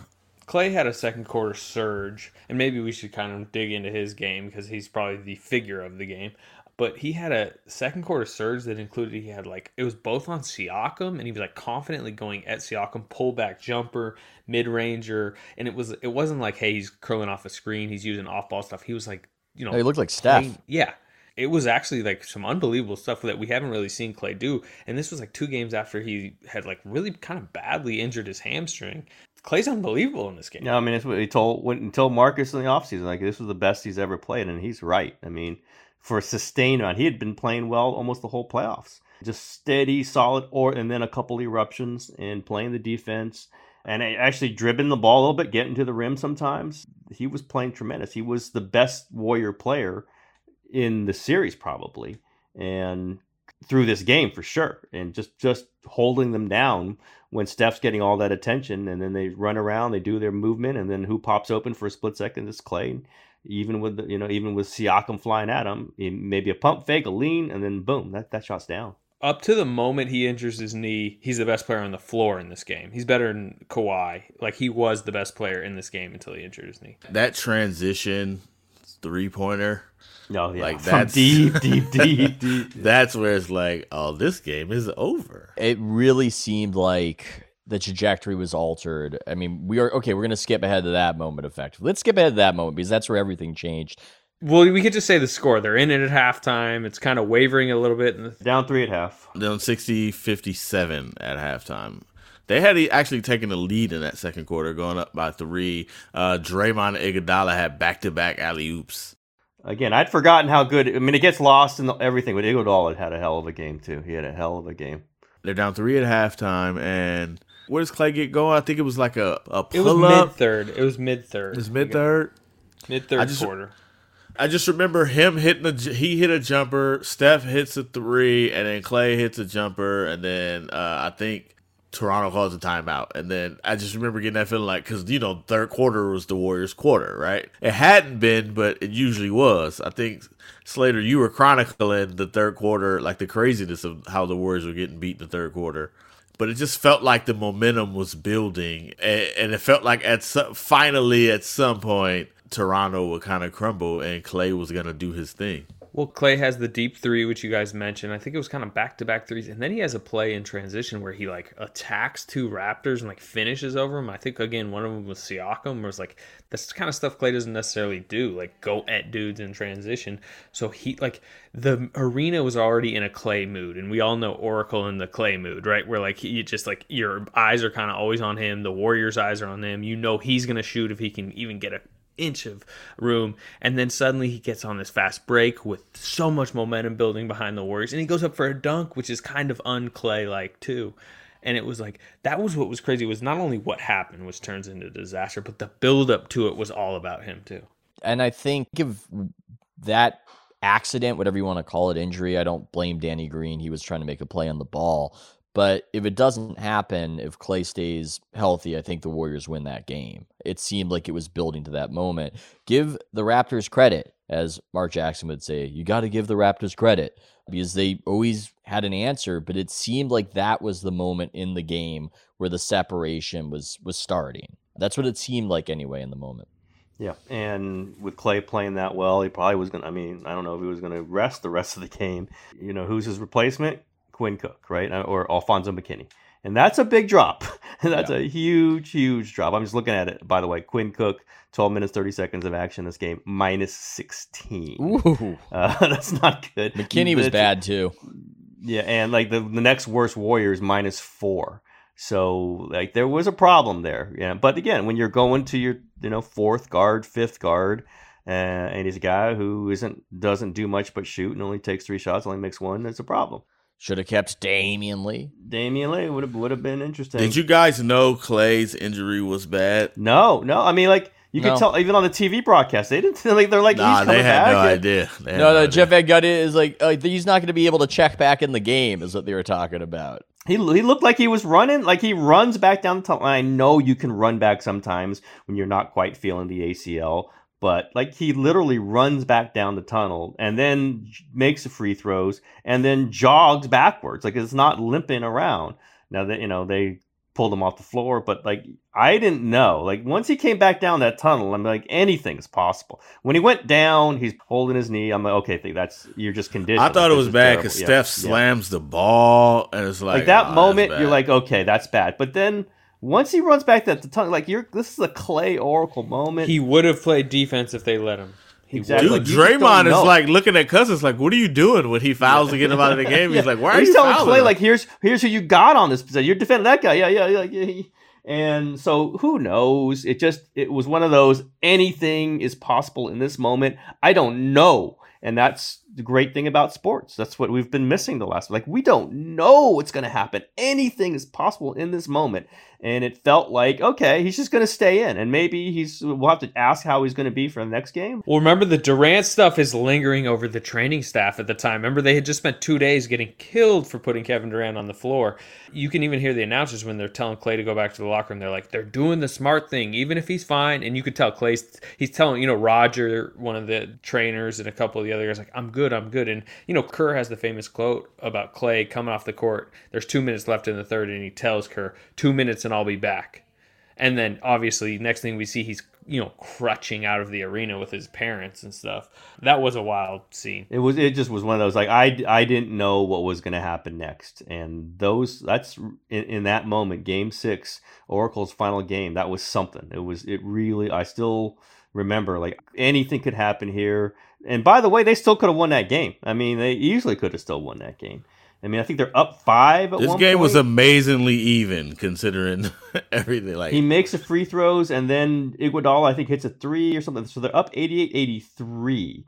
Klay had a second quarter surge, and maybe we should kind of dig into his game because he's probably the figure of the game. But he had a second quarter surge that included, he had like, it was both on Siakam, and he was like confidently going at Siakam, pullback jumper, mid-ranger. And it was, it wasn't like, hey, he's curling off a screen, he's using off-ball stuff. He was like, you know. No, he looked like Steph. Playing, yeah. It was actually like some unbelievable stuff that we haven't really seen Klay do. And this was like two games after he had like really kind of badly injured his hamstring. Klay's unbelievable in this game. No, I mean, it's what he told, when, until Marcus in the offseason, like, this was the best he's ever played. And he's right. I mean, for a sustained run, he had been playing well almost the whole playoffs. Just steady, solid, or and then a couple eruptions and playing the defense and actually dribbling the ball a little bit, getting to the rim sometimes. He was playing tremendous. He was the best Warrior player in the series probably, and through this game for sure. And just, just holding them down when Steph's getting all that attention, and then they run around, they do their movement, and then who pops open for a split second is Klay. Even with, you know, even with Siakam flying at him, maybe a pump fake, a lean, and then boom, that, that shot's down. Up to the moment he injures his knee, he's the best player on the floor in this game. He's better than Kawhi. Like, he was the best player in this game until he injured his knee. That transition three-pointer. No, yeah. Like, that's deep, deep, deep, deep. That's where it's like, oh, this game is over. It really seemed like the trajectory was altered. I mean, we are okay. We're going to skip ahead to that moment effectively. Let's skip ahead to that moment because that's where everything changed. Well, we could just say the score. They're in it at halftime. It's kind of wavering a little bit. Down three at half. Down sixty fifty-seven at halftime. They had actually taken the lead in that second quarter, going up by three. Uh, Draymond and Iguodala had back-to-back alley-oops. Again, I'd forgotten how good... I mean, it gets lost in the, everything, but Iguodala had a hell of a game, too. He had a hell of a game. They're down three at halftime, and... Where does Klay get going? I think it was like a, a pull-up. It was mid-third. It was mid-third. It was mid-third? Mid-third I just, quarter. I just remember him hitting a – he hit a jumper, Steph hits a three, and then Klay hits a jumper, and then uh, I think Toronto calls a timeout. And then I just remember getting that feeling like – because, you know, third quarter was the Warriors' quarter, right? It hadn't been, but it usually was. I think, Slater, you were chronicling the third quarter, like the craziness of how the Warriors were getting beat in the third quarter. But it just felt like the momentum was building, and, and it felt like at some, finally at some point Toronto would kind of crumble, and Klay was going to do his thing. Well, Klay has the deep three, which you guys mentioned. I think it was kind of back-to-back threes, and then he has a play in transition where he like attacks two Raptors and like finishes over them. I think again one of them was Siakam, where it's like that's the kind of stuff Klay doesn't necessarily do, like go at dudes in transition. So he like the arena was already in a Klay mood, and we all know Oracle in the Klay mood, right? Where like you just like your eyes are kind of always on him. The Warriors' eyes are on him. You know he's gonna shoot if he can even get a inch of room, and then suddenly he gets on this fast break with so much momentum building behind the Warriors, and he goes up for a dunk, which is kind of un-Klay like too. And it was like that was what was crazy, was not only what happened, which turns into disaster, but the build up to it was all about him too. And I think of that accident, whatever you want to call it, injury, I don't blame Danny Green. He was trying to make a play on the ball. But if it doesn't happen, if Klay stays healthy, I think the Warriors win that game. It seemed like it was building to that moment. Give the Raptors credit, as Mark Jackson would say. You got to give the Raptors credit because they always had an answer. But it seemed like that was the moment in the game where the separation was was starting. That's what it seemed like anyway in the moment. Yeah, and with Klay playing that well, he probably was going to, I mean, I don't know if he was going to rest the rest of the game. You know, who's his replacement? Quinn Cook, right? Or Alfonzo McKinnie. And that's a big drop. That's yeah. a huge, huge drop. I'm just looking at it, by the way. Quinn Cook, twelve minutes, thirty seconds of action this game, minus sixteen. Ooh. Uh, that's not good. McKinnie was bad, too. Yeah, and like the, the next worst Warriors, minus four. So like there was a problem there. Yeah, but again, when you're going to your you know fourth guard, fifth guard, Uh, and he's a guy who isn't doesn't do much but shoot and only takes three shots, only makes one, that's a problem. Should have kept Damian Lee. Damian Lee would have would have been interesting. Did you guys know Clay's injury was bad? No, no. I mean, like you no. could tell even on the T V broadcast, they didn't. Like they're like, nah, he's they had back. no idea. They had no, no. no Jeff Van Gundy is like, uh, he's not going to be able to check back in the game, is what they were talking about. He he looked like he was running, like he runs back down the top. I know you can run back sometimes when you're not quite feeling the A C L. But like he literally runs back down the tunnel and then makes the free throws and then jogs backwards. Like it's not limping around. Now that, you know, they pulled him off the floor, but like I didn't know. Like once he came back down that tunnel, I'm like, anything's possible. When he went down, he's holding his knee. I'm like, okay, that's you're just conditioned. I thought like, it was bad because yeah. Steph slams yeah. the ball and it's like, like that oh, moment you're like, okay, that's bad. But then once he runs back that the tongue, like you're, this is a Klay Oracle moment. He would have played defense if they let him. He exactly. Dude, like, Draymond is like looking at Cousins, like, what are you doing when he fouls to get him out of the game? He's yeah. like, why are he's you telling Klay, him? Like, here's here's who you got on this position. You're defending that guy, yeah, yeah, yeah, yeah. And so who knows? It just it was one of those anything is possible in this moment. I don't know. And that's the great thing about sports. That's what we've been missing the last. Like, we don't know what's going to happen. Anything is possible in this moment. And it felt like, okay, he's just going to stay in. And maybe he's. we'll have to ask how he's going to be for the next game. Well, remember, the Durant stuff is lingering over the training staff at the time. Remember, they had just spent two days getting killed for putting Kevin Durant on the floor. You can even hear the announcers when they're telling Klay to go back to the locker room. They're like, they're doing the smart thing, even if he's fine. And you could tell Klay's, he's telling, you know, Roger, one of the trainers, and a couple of the other guys, like, I'm good. I'm good. And, you know, Kerr has the famous quote about Klay coming off the court. There's two minutes left in the third, and he tells Kerr, two minutes and I'll be back. And then, obviously, next thing we see, he's, you know, crutching out of the arena with his parents and stuff. That was a wild scene. It was. It just was one of those, like, I, I didn't know what was going to happen next. And those, that's, in, in that moment, game six, Oracle's final game, that was something. It was, it really, I still remember, like, anything could happen here. And by the way, they still could have won that game. I mean, they easily could have still won that game. I mean, I think they're up five at this one game point. Was amazingly even considering everything. Like, he makes the free throws, and then Iguodala, I think, hits a three or something. So they're up eighty-eight eighty-three.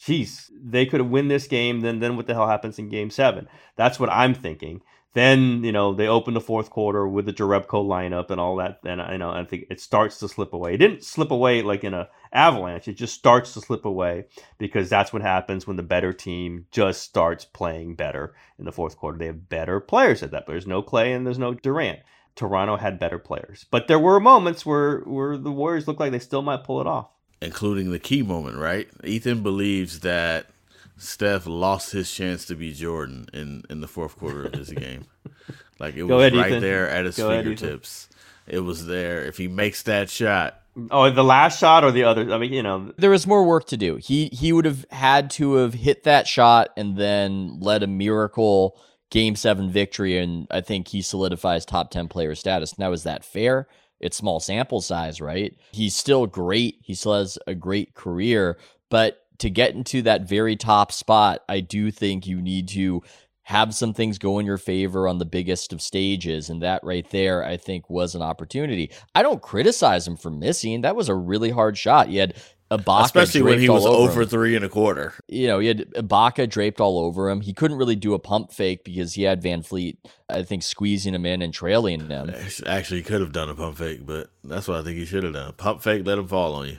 Jeez, they could have won this game. Then, then what the hell happens in game seven? That's what I'm thinking. Then, you know, they open the fourth quarter with the Jerebko lineup and all that. And, you know, I think it starts to slip away. It didn't slip away like in a avalanche. It just starts to slip away because that's what happens when the better team just starts playing better in the fourth quarter. They have better players at that. There's no Klay and there's no Durant. Toronto had better players. But there were moments where, where the Warriors looked like they still might pull it off. Including the key moment, right? Ethan believes that Steph lost his chance to be Jordan in, in the fourth quarter of this game. Like, it was ahead, right Ethan. There at his Go fingertips. Ahead, it was there. If he makes that shot. Oh, the last shot or the other? I mean, you know. There was more work to do. He, he would have had to have hit that shot and then led a miracle game seven victory. And I think he solidifies top ten player status. Now, is that fair? It's small sample size, right? He's still great. He still has a great career, but to get into that very top spot, I do think you need to have some things go in your favor on the biggest of stages. And that right there, I think, was an opportunity. I don't criticize him for missing. That was a really hard shot. You had Ibaka, especially when he was over three and a quarter. You know, he had Ibaka draped all over him. He couldn't really do a pump fake because he had VanVleet, I think, squeezing him in and trailing him. Actually, he could have done a pump fake, but that's what I think he should have done. Pump fake, let him fall on you.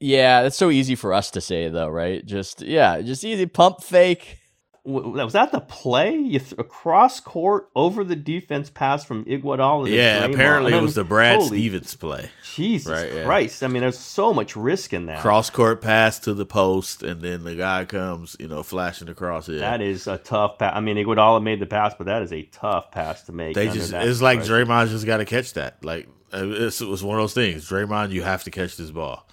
Yeah, that's so easy for us to say, though, right? Just, yeah, just easy pump fake. Was that the play? You th- a cross court over the defense pass from Iguodala. Yeah, apparently it was the Brad Holy Stevens play. Jesus right, Christ. Yeah. I mean, there's so much risk in that. Cross court pass to the post, and then the guy comes, you know, flashing across it. That is a tough pass. I mean, Iguodala made the pass, but that is a tough pass to make. They just It's like pressure. Draymond just got to catch that. Like, it was one of those things. Draymond, you have to catch this ball.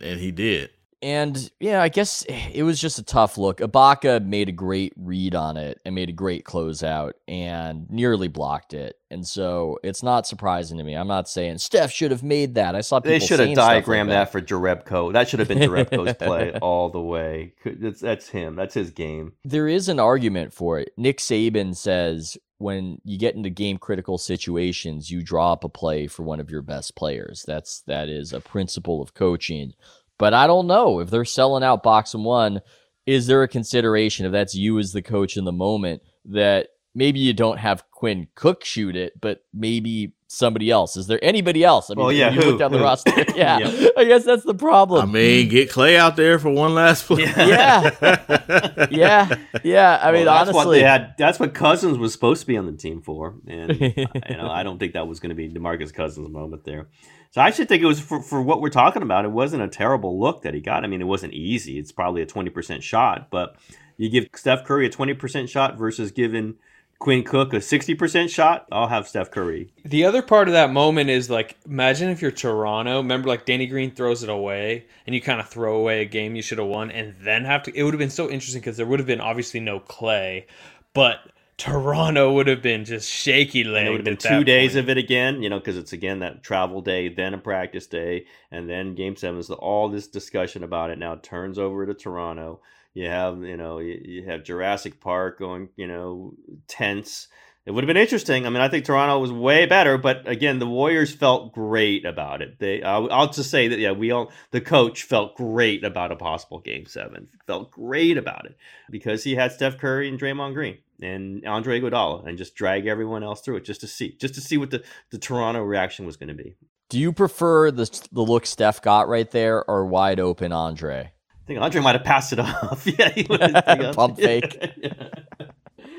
And he did. And, yeah, I guess it was just a tough look. Ibaka made a great read on it and made a great closeout and nearly blocked it. And so it's not surprising to me. I'm not saying Steph should have made that. I saw people They should have diagrammed like that. that for Jerebko. That should have been Jerebko's play all the way. That's, that's him. That's his game. There is an argument for it. Nick Saban says when you get into game-critical situations, you draw up a play for one of your best players. That's, that is a principle of coaching. But I don't know if they're selling out box and one, is there a consideration if that's you as the coach in the moment that maybe you don't have Quinn Cook shoot it, but maybe somebody else? Is there anybody else? I mean, well, yeah, you who, look down who? the roster. Yeah, yeah, I guess that's the problem. I mean, get Klay out there for one last play. Yeah, yeah, yeah, yeah. I mean, well, that's honestly, what they had, that's what Cousins was supposed to be on the team for, and you know, I don't think that was going to be DeMarcus Cousins' moment there. So I should think it was for, for what we're talking about. It wasn't a terrible look that he got. I mean, it wasn't easy. It's probably a twenty percent shot, but you give Steph Curry a twenty percent shot versus giving Quinn Cook a sixty percent shot, I'll have Steph Curry. The other part of that moment is, like, imagine if you're Toronto. Remember, like, Danny Green throws it away, and you kind of throw away a game you should have won, and then have to – it would have been so interesting because there would have been obviously no Klay, but – Toronto would have been just shaky legged. It would have been two days point. of it again, you know, because it's again that travel day, then a practice day, and then game seven. So all this discussion about it now turns over to Toronto. You have, you know, you, you have Jurassic Park going, you know, tense. It would have been interesting. I mean, I think Toronto was way better, but again, the Warriors felt great about it. They, I'll, I'll just say that, yeah, we all, the coach felt great about a possible game seven. Felt great about it because he had Steph Curry and Draymond Green and Andre Iguodala and just drag everyone else through it just to see, just to see what the, the Toronto reaction was going to be. Do you prefer the the look Steph got right there or wide open Andre? I think Andre might have passed it off. Yeah, he would have pump fake. Yeah.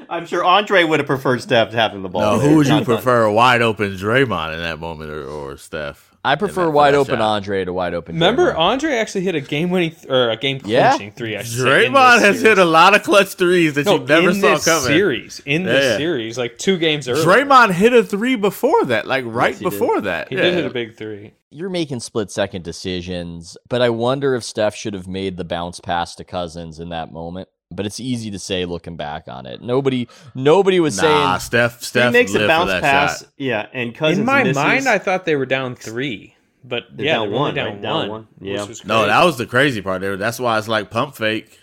I'm sure Andre would have preferred Steph having the ball. No, who would you prefer, wide open Draymond in that moment or, or Steph? I prefer that, wide open shot. Andre to wide open. Remember, Draymond. Andre actually hit a game-winning th- or a game-clinching yeah. three. I should Draymond say, has series. hit a lot of clutch threes that no, you never saw coming. Series in yeah. this series, like two games earlier, Draymond hit a three before that, like right yes, before did. that. He yeah. did hit a big three. You're making split-second decisions, but I wonder if Steph should have made the bounce pass to Cousins in that moment. But it's easy to say looking back on it. Nobody nobody was nah, saying. Nah, Steph, Steph he makes a bounce pass. Shot. Yeah, and Cousins In my misses. mind, I thought they were down three. But they're yeah, down they were one, down, right? down one. one. Yeah. No, that was the crazy part. That's why it's like pump fake.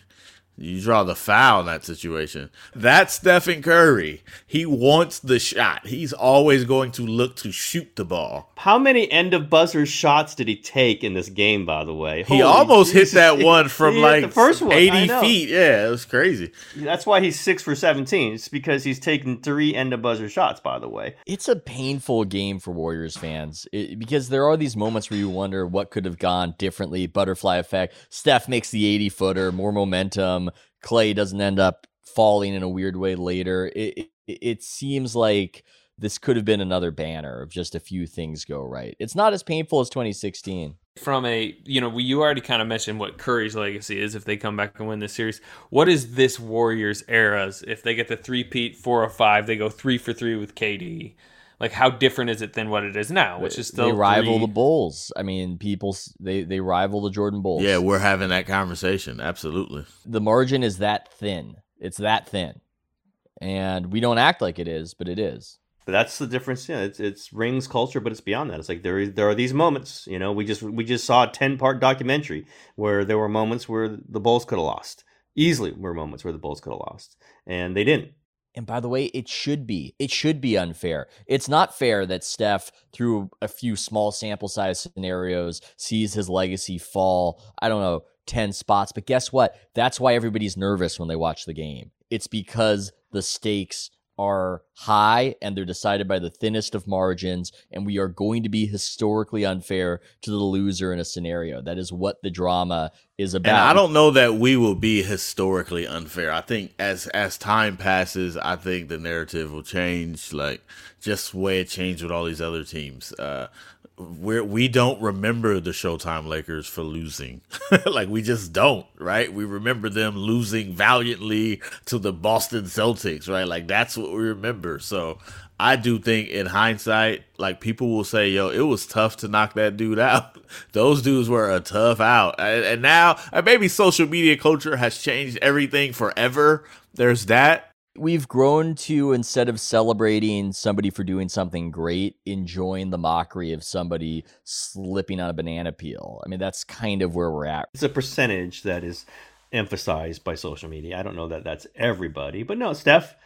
You draw the foul in that situation. That's Stephen Curry. He wants the shot. He's always going to look to shoot the ball. How many end-of-buzzer shots did he take in this game, by the way? He Holy almost Jesus. hit that one from he like first one. eighty feet. Yeah, it was crazy. That's why he's six for seventeen. It's because he's taken three end-of-buzzer shots, by the way. It's a painful game for Warriors fans it, because there are these moments where you wonder what could have gone differently. Butterfly effect. Steph makes the eighty-footer, more momentum. Klay doesn't end up falling in a weird way later. It, it it seems like this could have been another banner of just a few things go right. It's not as painful as twenty sixteen. From a, you know, you already kind of mentioned what Curry's legacy is if they come back and win this series. What is this Warriors era's? If they get the three-peat four or five, they go three for three with K D. Like, how different is it than what it is now? Which is still they rival three. the Bulls. I mean, people they they rival the Jordan Bulls. Yeah, we're having that conversation. Absolutely, the margin is that thin. It's that thin, and we don't act like it is, but it is. But that's the difference. Yeah, it's it's rings culture, but it's beyond that. It's like there is there are these moments. You know, we just we just saw a ten part documentary where there were moments where the Bulls could have lost easily. Were moments where the Bulls could have lost, and they didn't. And by the way, it should be. It should be unfair. It's not fair that Steph, through a few small sample size scenarios, sees his legacy fall, I don't know, ten spots. But guess what? That's why everybody's nervous when they watch the game. It's because the stakes are high and they're decided by the thinnest of margins. And we are going to be historically unfair to the loser in a scenario. That is what the drama is about. And I don't know that we will be historically unfair. I think as, as time passes, I think the narrative will change, like just the way it changed with all these other teams. Uh, We're, we don't remember the Showtime Lakers for losing. Like, we just don't, right? We remember them losing valiantly to the Boston Celtics, right? Like, that's what we remember. So I do think in hindsight, like, people will say, yo, it was tough to knock that dude out. Those dudes were a tough out. And, and now, and maybe social media culture has changed everything forever. There's that. We've grown to, instead of celebrating somebody for doing something great, enjoying the mockery of somebody slipping on a banana peel. I mean, that's kind of where we're at. It's a percentage that is emphasized by social media. I don't know that that's everybody, but no, Steph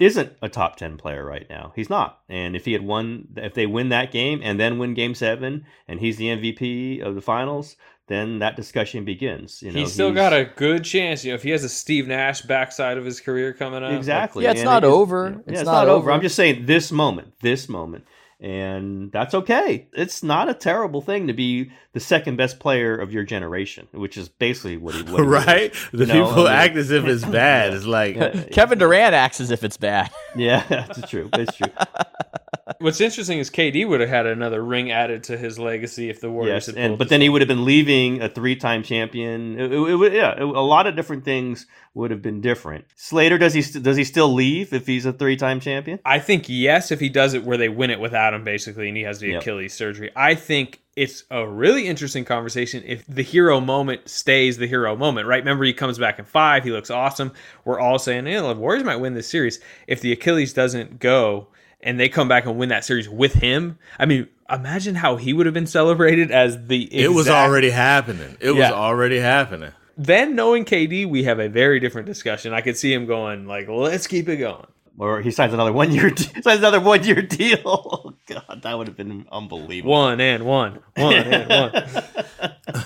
isn't a top ten player right now. He's not. And if he had won, if they win that game and then win game seven and he's the M V P of the finals, then that discussion begins. You know, he's still he's, got a good chance. You know, if he has a Steve Nash backside of his career coming up. Exactly. Like, yeah, it's and not it over. Is, you know, it's, yeah, it's not, not over. over. I'm just saying this moment, this moment. And that's okay. It's not a terrible thing to be the second best player of your generation, which is basically what he was. Right? The you know, people I mean, act as if it's bad. It's like yeah, Kevin Durant acts as if it's bad. Yeah, that's true. It's true. What's interesting is K D would have had another ring added to his legacy if the Warriors yes, had and, But then he would have been leaving a three-time champion. It, it, it, yeah, it, a lot of different things would have been different. Slater, does he does he still leave if he's a three-time champion? I think yes, if he does it where they win it without him, basically, and he has the yep. Achilles surgery. I think it's a really interesting conversation if the hero moment stays the hero moment, right? Remember, he comes back in five. He looks awesome. We're all saying, hey, the Warriors might win this series. If the Achilles doesn't go and they come back and win that series with him, I mean, imagine how he would have been celebrated as the exact... It was already happening. It yeah. was already happening. Then, knowing K D, we have a very different discussion. I could see him going, like, let's keep it going. Or he signs another one-year de- signs another one-year deal. Oh, God, that would have been unbelievable. One and one. One and one.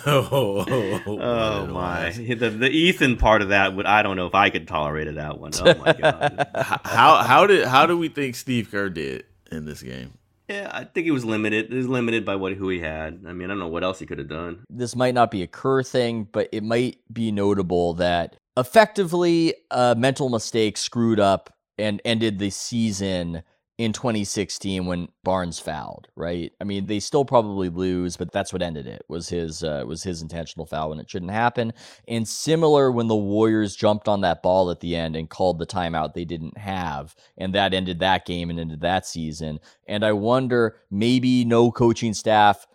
oh, oh, oh, oh my. The, the Ethan part of that, would I don't know if I could tolerate it, that one. Oh, my God. how how did how do we think Steve Kerr did in this game? Yeah, I think he was limited. He was limited by what who he had. I mean, I don't know what else he could have done. This might not be a Kerr thing, but it might be notable that effectively a mental mistake screwed up and ended the season in twenty sixteen when Barnes fouled, right? I mean, they still probably lose, but that's what ended it, was his uh, was his intentional foul when it shouldn't happen. And similar when the Warriors jumped on that ball at the end and called the timeout they didn't have, and that ended that game and ended that season. And I wonder, maybe no coaching staff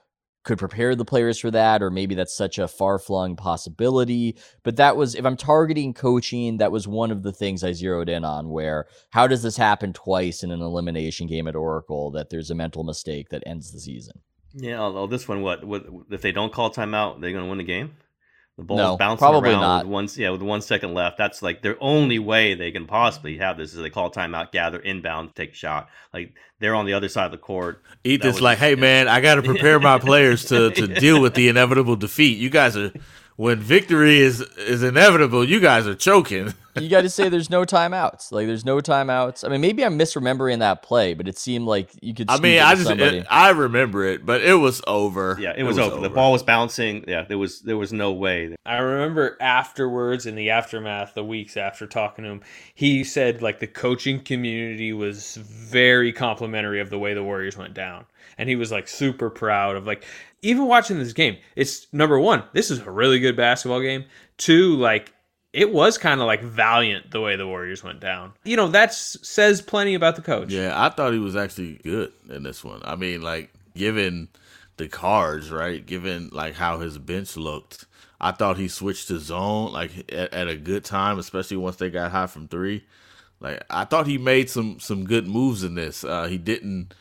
could prepare the players for that, or maybe that's such a far-flung possibility. But that was, if I'm targeting coaching, that was one of the things I zeroed in on, where how does this happen twice in an elimination game at Oracle, that there's a mental mistake that ends the season? Yeah, although this one, what, what if they don't call timeout, they're going to win the game? The ball's no, bouncing around not. with one, yeah, with one second left. That's like their only way they can possibly have this is they call timeout, gather inbound, take a shot. Like they're on the other side of the court. Ethan's was, like, hey, yeah. man, I got to prepare my players to, to deal with the inevitable defeat. You guys are, when victory is, is inevitable, you guys are choking. You got to say there's no timeouts. Like there's no timeouts. I mean, maybe I'm misremembering that play, but it seemed like you could. I mean, I just it, I remember it, but it was over. Yeah, it, it was, was over. over. The ball was bouncing. Yeah, there was there was no way. I remember afterwards, in the aftermath, the weeks after talking to him, he said like the coaching community was very complimentary of the way the Warriors went down, and he was like super proud of like even watching this game. It's number one, this is a really good basketball game. Two, like. It was kind of like valiant the way the Warriors went down. You know, that says plenty about the coach. Yeah, I thought he was actually good in this one. I mean, like, given the cards, right? Given, like, how his bench looked, I thought he switched to zone, like, at, at a good time, especially once they got hot from three. Like, I thought he made some some good moves in this. Uh, he didn't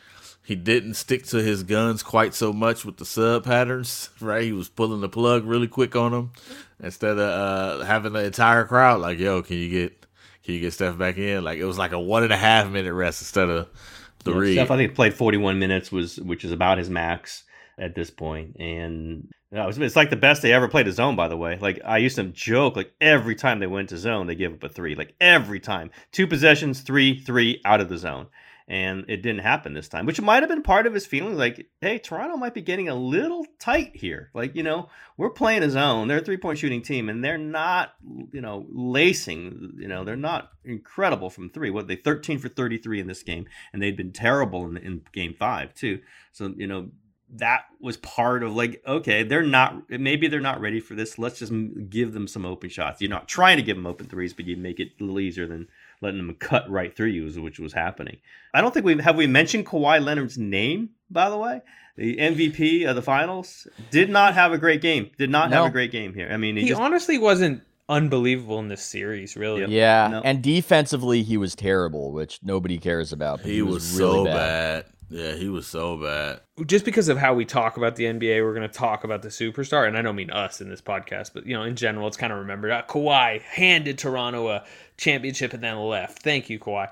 he didn't stick to his guns quite so much with the sub patterns, right? He was pulling the plug really quick on them. Instead of uh, having the entire crowd like, yo, can you get can you get Steph back in? Like it was like a one and a half minute rest instead of three. Yeah, Steph, I think, played forty-one minutes, was which is about his max at this point. And no, it's like the best they ever played a zone, by the way. Like I used to joke, like every time they went to zone, they gave up a three. Like every time, two possessions, three, three out of the zone. And it didn't happen this time, which might have been part of his feeling like, hey, Toronto might be getting a little tight here. Like, you know, we're playing a zone. They're a three-point shooting team, and they're not, you know, lacing. You know, they're not incredible from three. What they thirteen for thirty-three in this game, and they'd been terrible in, in game five, too. So, you know, that was part of like, okay, they're not, maybe they're not ready for this. Let's just give them some open shots. You're not trying to give them open threes, but you make it a little easier than letting them cut right through you, which was happening. I don't think we have we mentioned Kawhi Leonard's name, by the way. The M V P of the finals did not have a great game. Did not no. have a great game here. I mean, he, he just, honestly wasn't unbelievable in this series, really. Yep. Yeah, no. And defensively, he was terrible, which nobody cares about. But he, he was, was really so bad. bad. Yeah, he was so bad. Just because of how we talk about the N B A, we're going to talk about the superstar, and I don't mean us in this podcast, but you know, in general, it's kind of remembered. Uh, Kawhi handed Toronto a championship and then left. Thank you, Kawhi.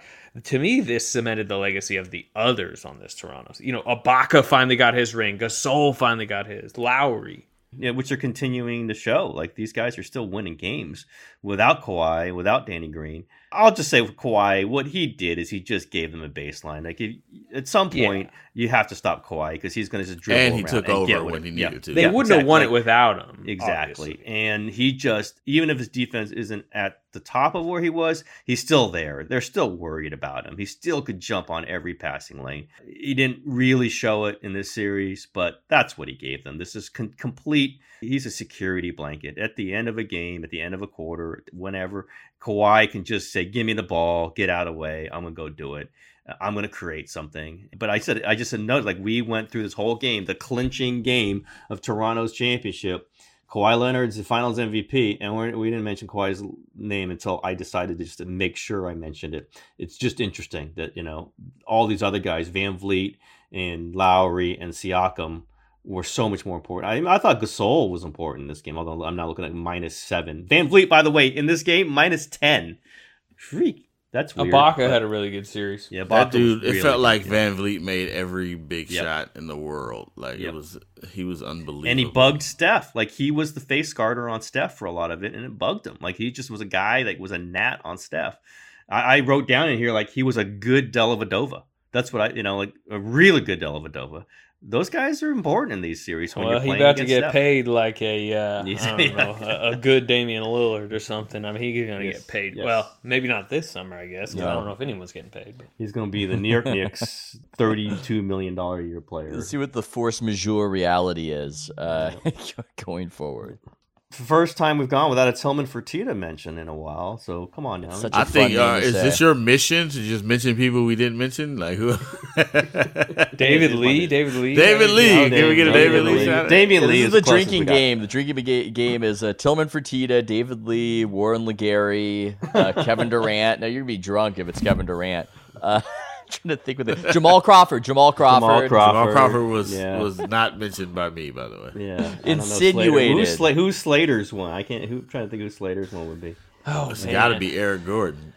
To me, this cemented the legacy of the others on this Toronto. You know, Ibaka finally got his ring. Gasol finally got his. Lowry. Yeah, which are continuing to show. Like, these guys are still winning games without Kawhi, without Danny Green. I'll just say with Kawhi, what he did is he just gave them a baseline. Like, if, at some point, yeah. you have to stop Kawhi because he's going to just dribble around. And he took and over when he needed yeah. to. They yeah, wouldn't exactly. have won it without him. Exactly. Obviously. And he just, even if his defense isn't at the top of where he was, he's still there. They're still worried about him. He still could jump on every passing lane. He didn't really show it in this series, but that's what he gave them. This is con- complete. He's a security blanket. At the end of a game, at the end of a quarter, whenever, Kawhi can just say, give me the ball, get out of the way. I'm going to go do it. I'm going to create something. But I said, I just said, no, like we went through this whole game, the clinching game of Toronto's championship. Kawhi Leonard's the finals M V P, and we're, we didn't mention Kawhi's name until I decided to just to make sure I mentioned it. It's just interesting that, you know, all these other guys, VanVleet and Lowry and Siakam, were so much more important. I, I thought Gasol was important in this game, although I'm not looking at minus seven. VanVleet, by the way, in this game, minus ten. Freak. That's weird. Ibaka but, had a really good series. Yeah, Ibaka that dude. Really it felt like VanVleet made every big yep. shot in the world. Like yep. it was, he was unbelievable. And he bugged Steph. Like he was the face guarder on Steph for a lot of it, and it bugged him. Like he just was a guy that was a gnat on Steph. I, I wrote down in here like he was a good Dellavedova. That's what I, you know, like a really good Dellavedova. Those guys are important in these series. When well, he's about to get Steph. paid like a, uh, I don't know, a, a good Damian Lillard or something. I mean, he's going to yes. get paid. Yes. Well, maybe not this summer, I guess. No. I don't know if anyone's getting paid. But. He's going to be the New York Knicks thirty-two million dollars a year player. Let's see what the force majeure reality is uh, going forward. First time we've gone without a Tillman Fertitta mention in a while, so come on now. I think uh, is say. this your mission to just mention people we didn't mention, like who? David Lee, David Lee, David Lee. Can no, we get a David, David Lee? Lee. Damian Lee. This is, is the drinking game. The drinking game is uh, Tillman Fertitta, David Lee, Warren Legary, uh, Kevin Durant. Now you're gonna be drunk if it's Kevin Durant. Uh, trying to think with it. Jamal Crawford. Jamal Crawford. Jamal Crawford, Jamal Crawford was yeah. was not mentioned by me, by the way. Yeah, insinuated. Who's, Sl- who's Slater's one? I can't. Who I'm trying to think who Slater's one would be? Oh, it's got to be Eric Gordon.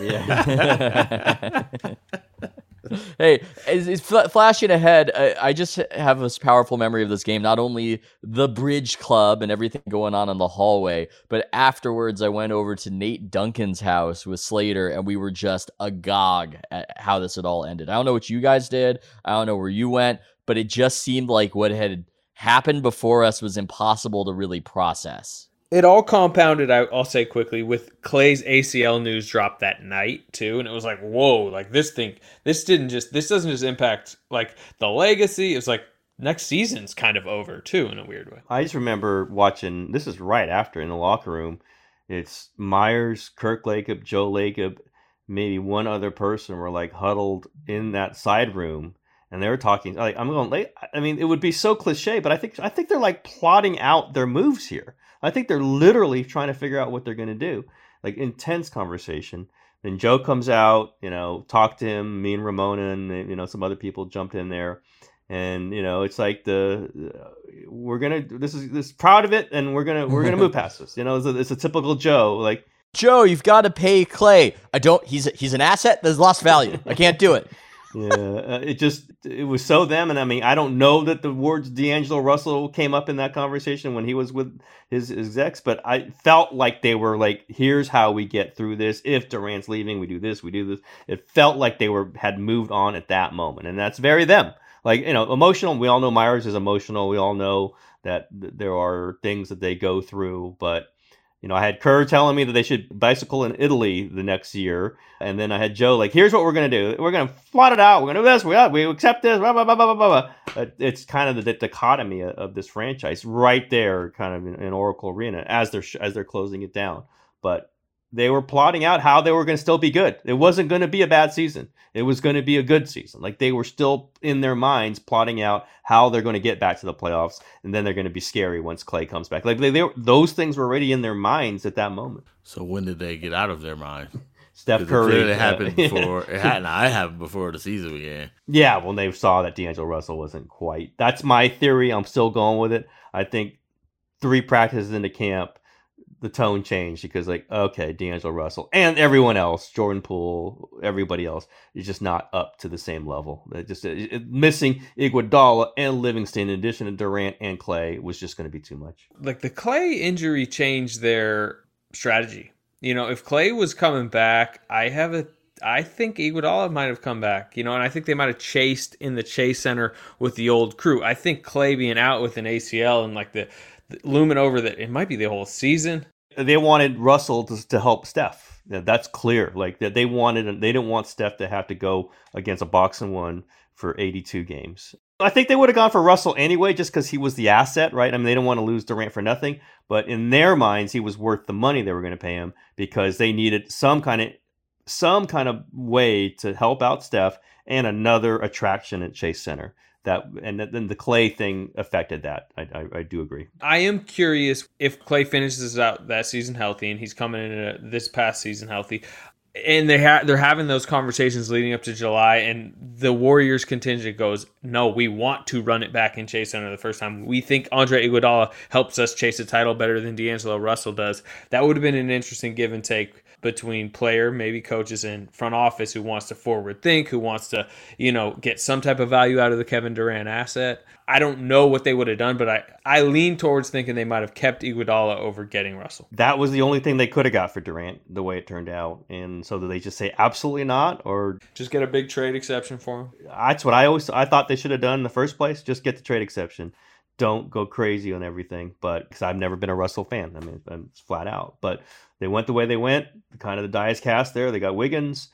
Yeah. Hey, it's, it's flashing ahead. I, I just have this powerful memory of this game. Not only the Bridge Club and everything going on in the hallway, but afterwards I went over to Nate Duncan's house with Slater, and we were just agog at how this had all ended. I don't know what you guys did. I don't know where you went, but it just seemed like what had happened before us was impossible to really process. It all compounded, I'll say quickly, with Klay's A C L news drop that night too, and it was like, whoa, like this thing, this didn't just, this doesn't just impact like the legacy. It's like next season's kind of over too, in a weird way. I just remember watching. This is right after in the locker room. It's Myers, Kirk Lacob, Joe Lacob, maybe one other person were like huddled in that side room, and they were talking. Like I'm going, I mean, it would be so cliche, but I think I think they're like plotting out their moves here. I think they're literally trying to figure out what they're going to do. Like, intense conversation. Then Joe comes out, you know, talked to him, me and Ramona and, you know, some other people jumped in there. And, you know, it's like the, uh, we're going to, this is, this proud of it. And we're going to, we're going to move past this. You know, it's a, it's a typical Joe, like, Joe, you've got to pay Klay. I don't, he's, he's an asset that's lost value. I can't do it. Yeah, uh, it just, it was so them. And I mean, I don't know that the words D'Angelo Russell came up in that conversation when he was with his, his execs, but I felt like they were like, here's how we get through this. If Durant's leaving, we do this, we do this. It felt like they were had moved on at that moment. And that's very them. Like, you know, emotional. We all know Myers is emotional. We all know that th- there are things that they go through, but you know, I had Kerr telling me that they should bicycle in Italy the next year. And then I had Joe like, here's what we're going to do. We're going to plot it out. We're going to do this. We, we accept this. Blah, blah, blah, blah, blah, blah. It's kind of the, the dichotomy of, of this franchise right there, kind of in, in Oracle Arena as they're, as they're closing it down. But they were plotting out how they were going to still be good. It wasn't going to be a bad season. It was going to be a good season. Like they were still in their minds plotting out how they're going to get back to the playoffs, and then they're going to be scary once Klay comes back. Like they, they, those things were already in their minds at that moment. So when did they get out of their mind? Steph Curry. It happened before. It hadn't. I happened before the season began. Yeah, when they saw that D'Angelo Russell wasn't quite. That's my theory. I'm still going with it. I think three practices into camp, the tone changed because, like, okay, D'Angelo Russell and everyone else, Jordan Poole, everybody else, is just not up to the same level. It just it, it, missing Iguodala and Livingston, in addition to Durant and Klay, was just going to be too much. Like, the Klay injury changed their strategy. You know, if Klay was coming back, I have a I think Iguodala might have come back, you know, and I think they might have chased in the Chase Center with the old crew. I think Klay being out with an A C L and, like, the looming over that it might be the whole season. They wanted Russell to, to help Steph. That's clear. Like that they wanted, they didn't want Steph to have to go against a boxing one for eighty-two games. I think they would have gone for Russell anyway, just because he was the asset, right? I mean, they didn't want to lose Durant for nothing, but in their minds, he was worth the money they were going to pay him because they needed some kind of some kind of way to help out Steph and another attraction at Chase Center. That and then the Klay thing affected that. I, I I do agree. I am curious if Klay finishes out that season healthy, and he's coming into this past season healthy, and they ha- they're having those conversations leading up to July, and the Warriors contingent goes, no, we want to run it back in Chase Center the first time. We think Andre Iguodala helps us chase a title better than D'Angelo Russell does. That would have been an interesting give and take between player, maybe coaches, and front office who wants to forward think, who wants to, you know, get some type of value out of the Kevin Durant asset. I don't know what they would have done, but I, I lean towards thinking they might have kept Iguodala over getting Russell. That was the only thing they could have got for Durant, the way it turned out. And so did they just say absolutely not, or just get a big trade exception for him? That's what I always I thought they should have done in the first place. Just get the trade exception. Don't go crazy on everything, but because I've never been a Russell fan. I mean, it's flat out. But they went the way they went, kind of the die is cast there. They got Wiggins.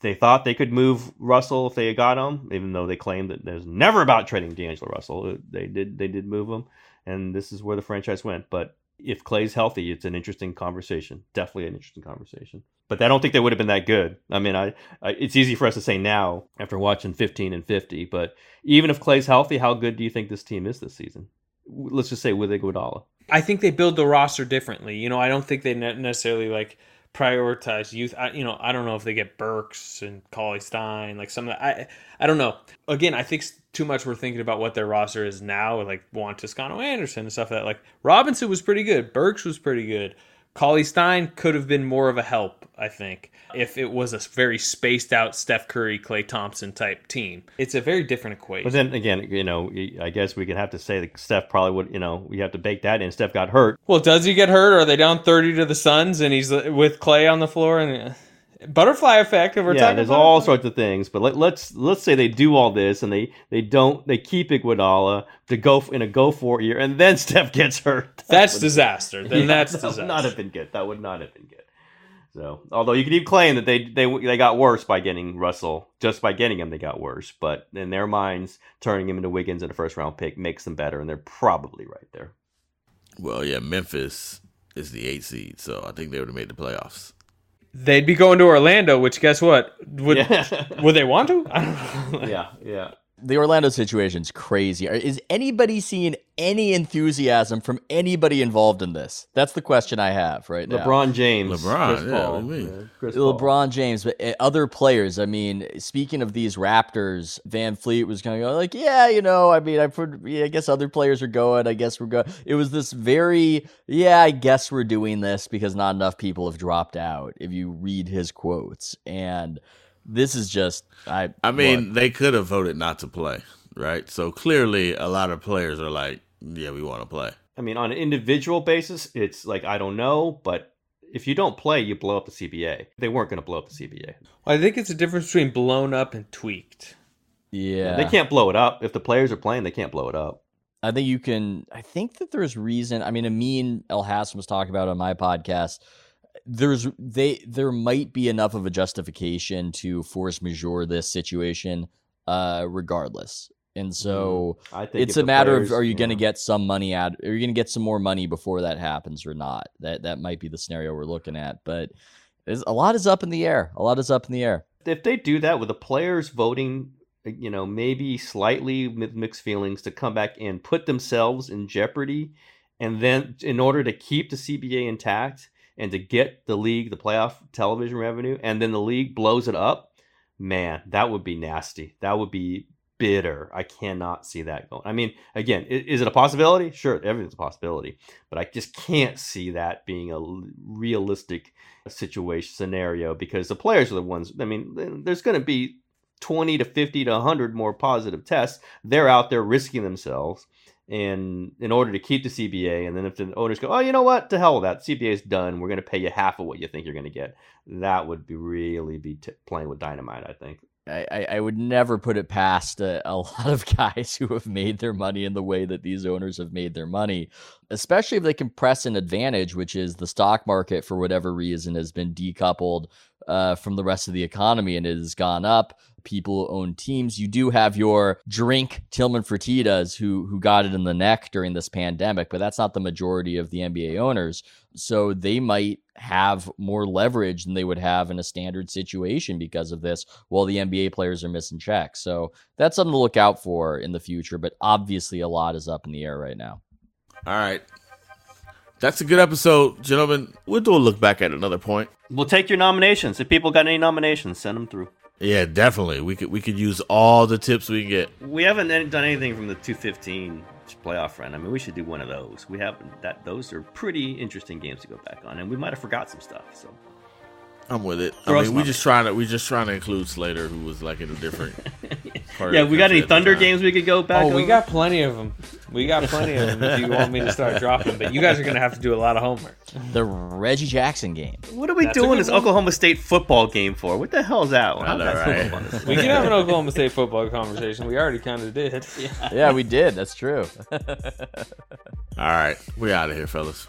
They thought they could move Russell if they got him, even though they claimed that there's never about trading D'Angelo Russell. They did they did move him, and this is where the franchise went. But if Clay's healthy, it's an interesting conversation. Definitely an interesting conversation. But I don't think they would have been that good. I mean, I, I it's easy for us to say now after watching fifteen and fifty. But even if Clay's healthy, how good do you think this team is this season? Let's just say with Iguodala. I think they build the roster differently. You know, I don't think they necessarily like prioritize youth. I, you know, I don't know if they get Burks and Cauley Stein, like some of that. I, I don't know. Again, I think too much we're thinking about what their roster is now, like Juan Toscano-Anderson and stuff like that. Like Robinson was pretty good. Burks was pretty good. Cauley Stein could have been more of a help, I think, if it was a very spaced out Steph Curry, Klay Thompson type team. It's a very different equation. But then again, you know, I guess we could have to say that Steph probably would, you know, we have to bake that in. Steph got hurt. Well, does he get hurt? Or are they down thirty to the Suns and he's with Klay on the floor? And uh, butterfly effect. We're yeah, there's all sorts of things. But let, let's let's say they do all this and they, they don't, they keep Iguodala to go in a go for year, and then Steph gets hurt. That that's would, disaster. Then yeah, that's that disaster. Would not have been good. That would not have been good. So, although you could even claim that they they they got worse by getting Russell, just by getting him, they got worse. But in their minds, turning him into Wiggins in a first round pick makes them better, and they're probably right there. Well, yeah, Memphis is the eight seed, so I think they would have made the playoffs. They'd be going to Orlando, which guess what? Would yeah. would they want to? I don't know. Yeah, yeah. The Orlando situation's crazy. Is anybody seeing any enthusiasm from anybody involved in this? That's the question I have right now. LeBron James. LeBron, Chris yeah, Paul, yeah, Chris LeBron Paul. James, but other players. I mean, speaking of these Raptors, VanVleet was kind of going like, yeah, you know, I mean, I put, yeah, I guess other players are going. I guess we're going. It was this very, yeah, I guess we're doing this because not enough people have dropped out, if you read his quotes. And this is just, I I mean, what? They could have voted not to play, right? So clearly a lot of players are like, yeah, we want to play. I mean, on an individual basis, it's like, I don't know. But if you don't play, you blow up the C B A. They weren't going to blow up the C B A. Well, I think it's a difference between blown up and tweaked. Yeah. They can't blow it up. If the players are playing, they can't blow it up. I think you can, I think that there's reason. I mean, Amin El Hassan was talking about on my podcast, There's they there might be enough of a justification to force majeure this situation, uh, regardless. And so I think it's a matter players, of are you yeah. going to get some money out? Are you going to get some more money before that happens or not? That that might be the scenario we're looking at. But a lot is up in the air. A lot is up in the air. If they do that with the players voting, you know, maybe slightly with mixed feelings to come back and put themselves in jeopardy, and then in order to keep the C B A intact and to get the league, the playoff television revenue, and then the league blows it up, man, that would be nasty. That would be bitter. I cannot see that going. I mean, again, is it a possibility? Sure, everything's a possibility. But I just can't see that being a realistic situation scenario because the players are the ones. I mean, there's going to be twenty to fifty to one hundred more positive tests. They're out there risking themselves in in order to keep the C B A, and then if the owners go, oh, you know what, to hell with that, C B A is done, we're going to pay you half of what you think you're going to get, that would be really be t- playing with dynamite. I think I, I would never put it past a, a lot of guys who have made their money in the way that these owners have made their money, especially if they can press an advantage, which is the stock market for whatever reason has been decoupled uh, from the rest of the economy and it has gone up. People who own teams. You do have your drink Tillman Fertittas who who got it in the neck during this pandemic, but that's not the majority of the N B A owners. So they might have more leverage than they would have in a standard situation because of this, while the N B A players are missing checks. So that's something to look out for in the future, but obviously a lot is up in the air right now. All right. That's a good episode, gentlemen. We'll do a look back at another point. We'll take your nominations. If people got any nominations, send them through. Yeah, definitely. We could we could use all the tips we can get. We haven't done anything from the two fifteen playoff run. I mean, we should do one of those. We haven't. That those are pretty interesting games to go back on, and we might have forgot some stuff. So I'm with it. I mean, we just trying to we just trying to include Slater, who was like in a different. part yeah, we got any Thunder games we could go back? Oh, over? We got plenty of them. We got plenty of them. If you want me to start dropping, but you guys are gonna have to do a lot of homework. The Reggie Jackson game. What are we That's doing this one? Oklahoma State football game for? What the hell is that one? I know, right? We can have an Oklahoma State football conversation. We already kind of did. Yeah. yeah, we did. That's true. All right, we out of here, fellas.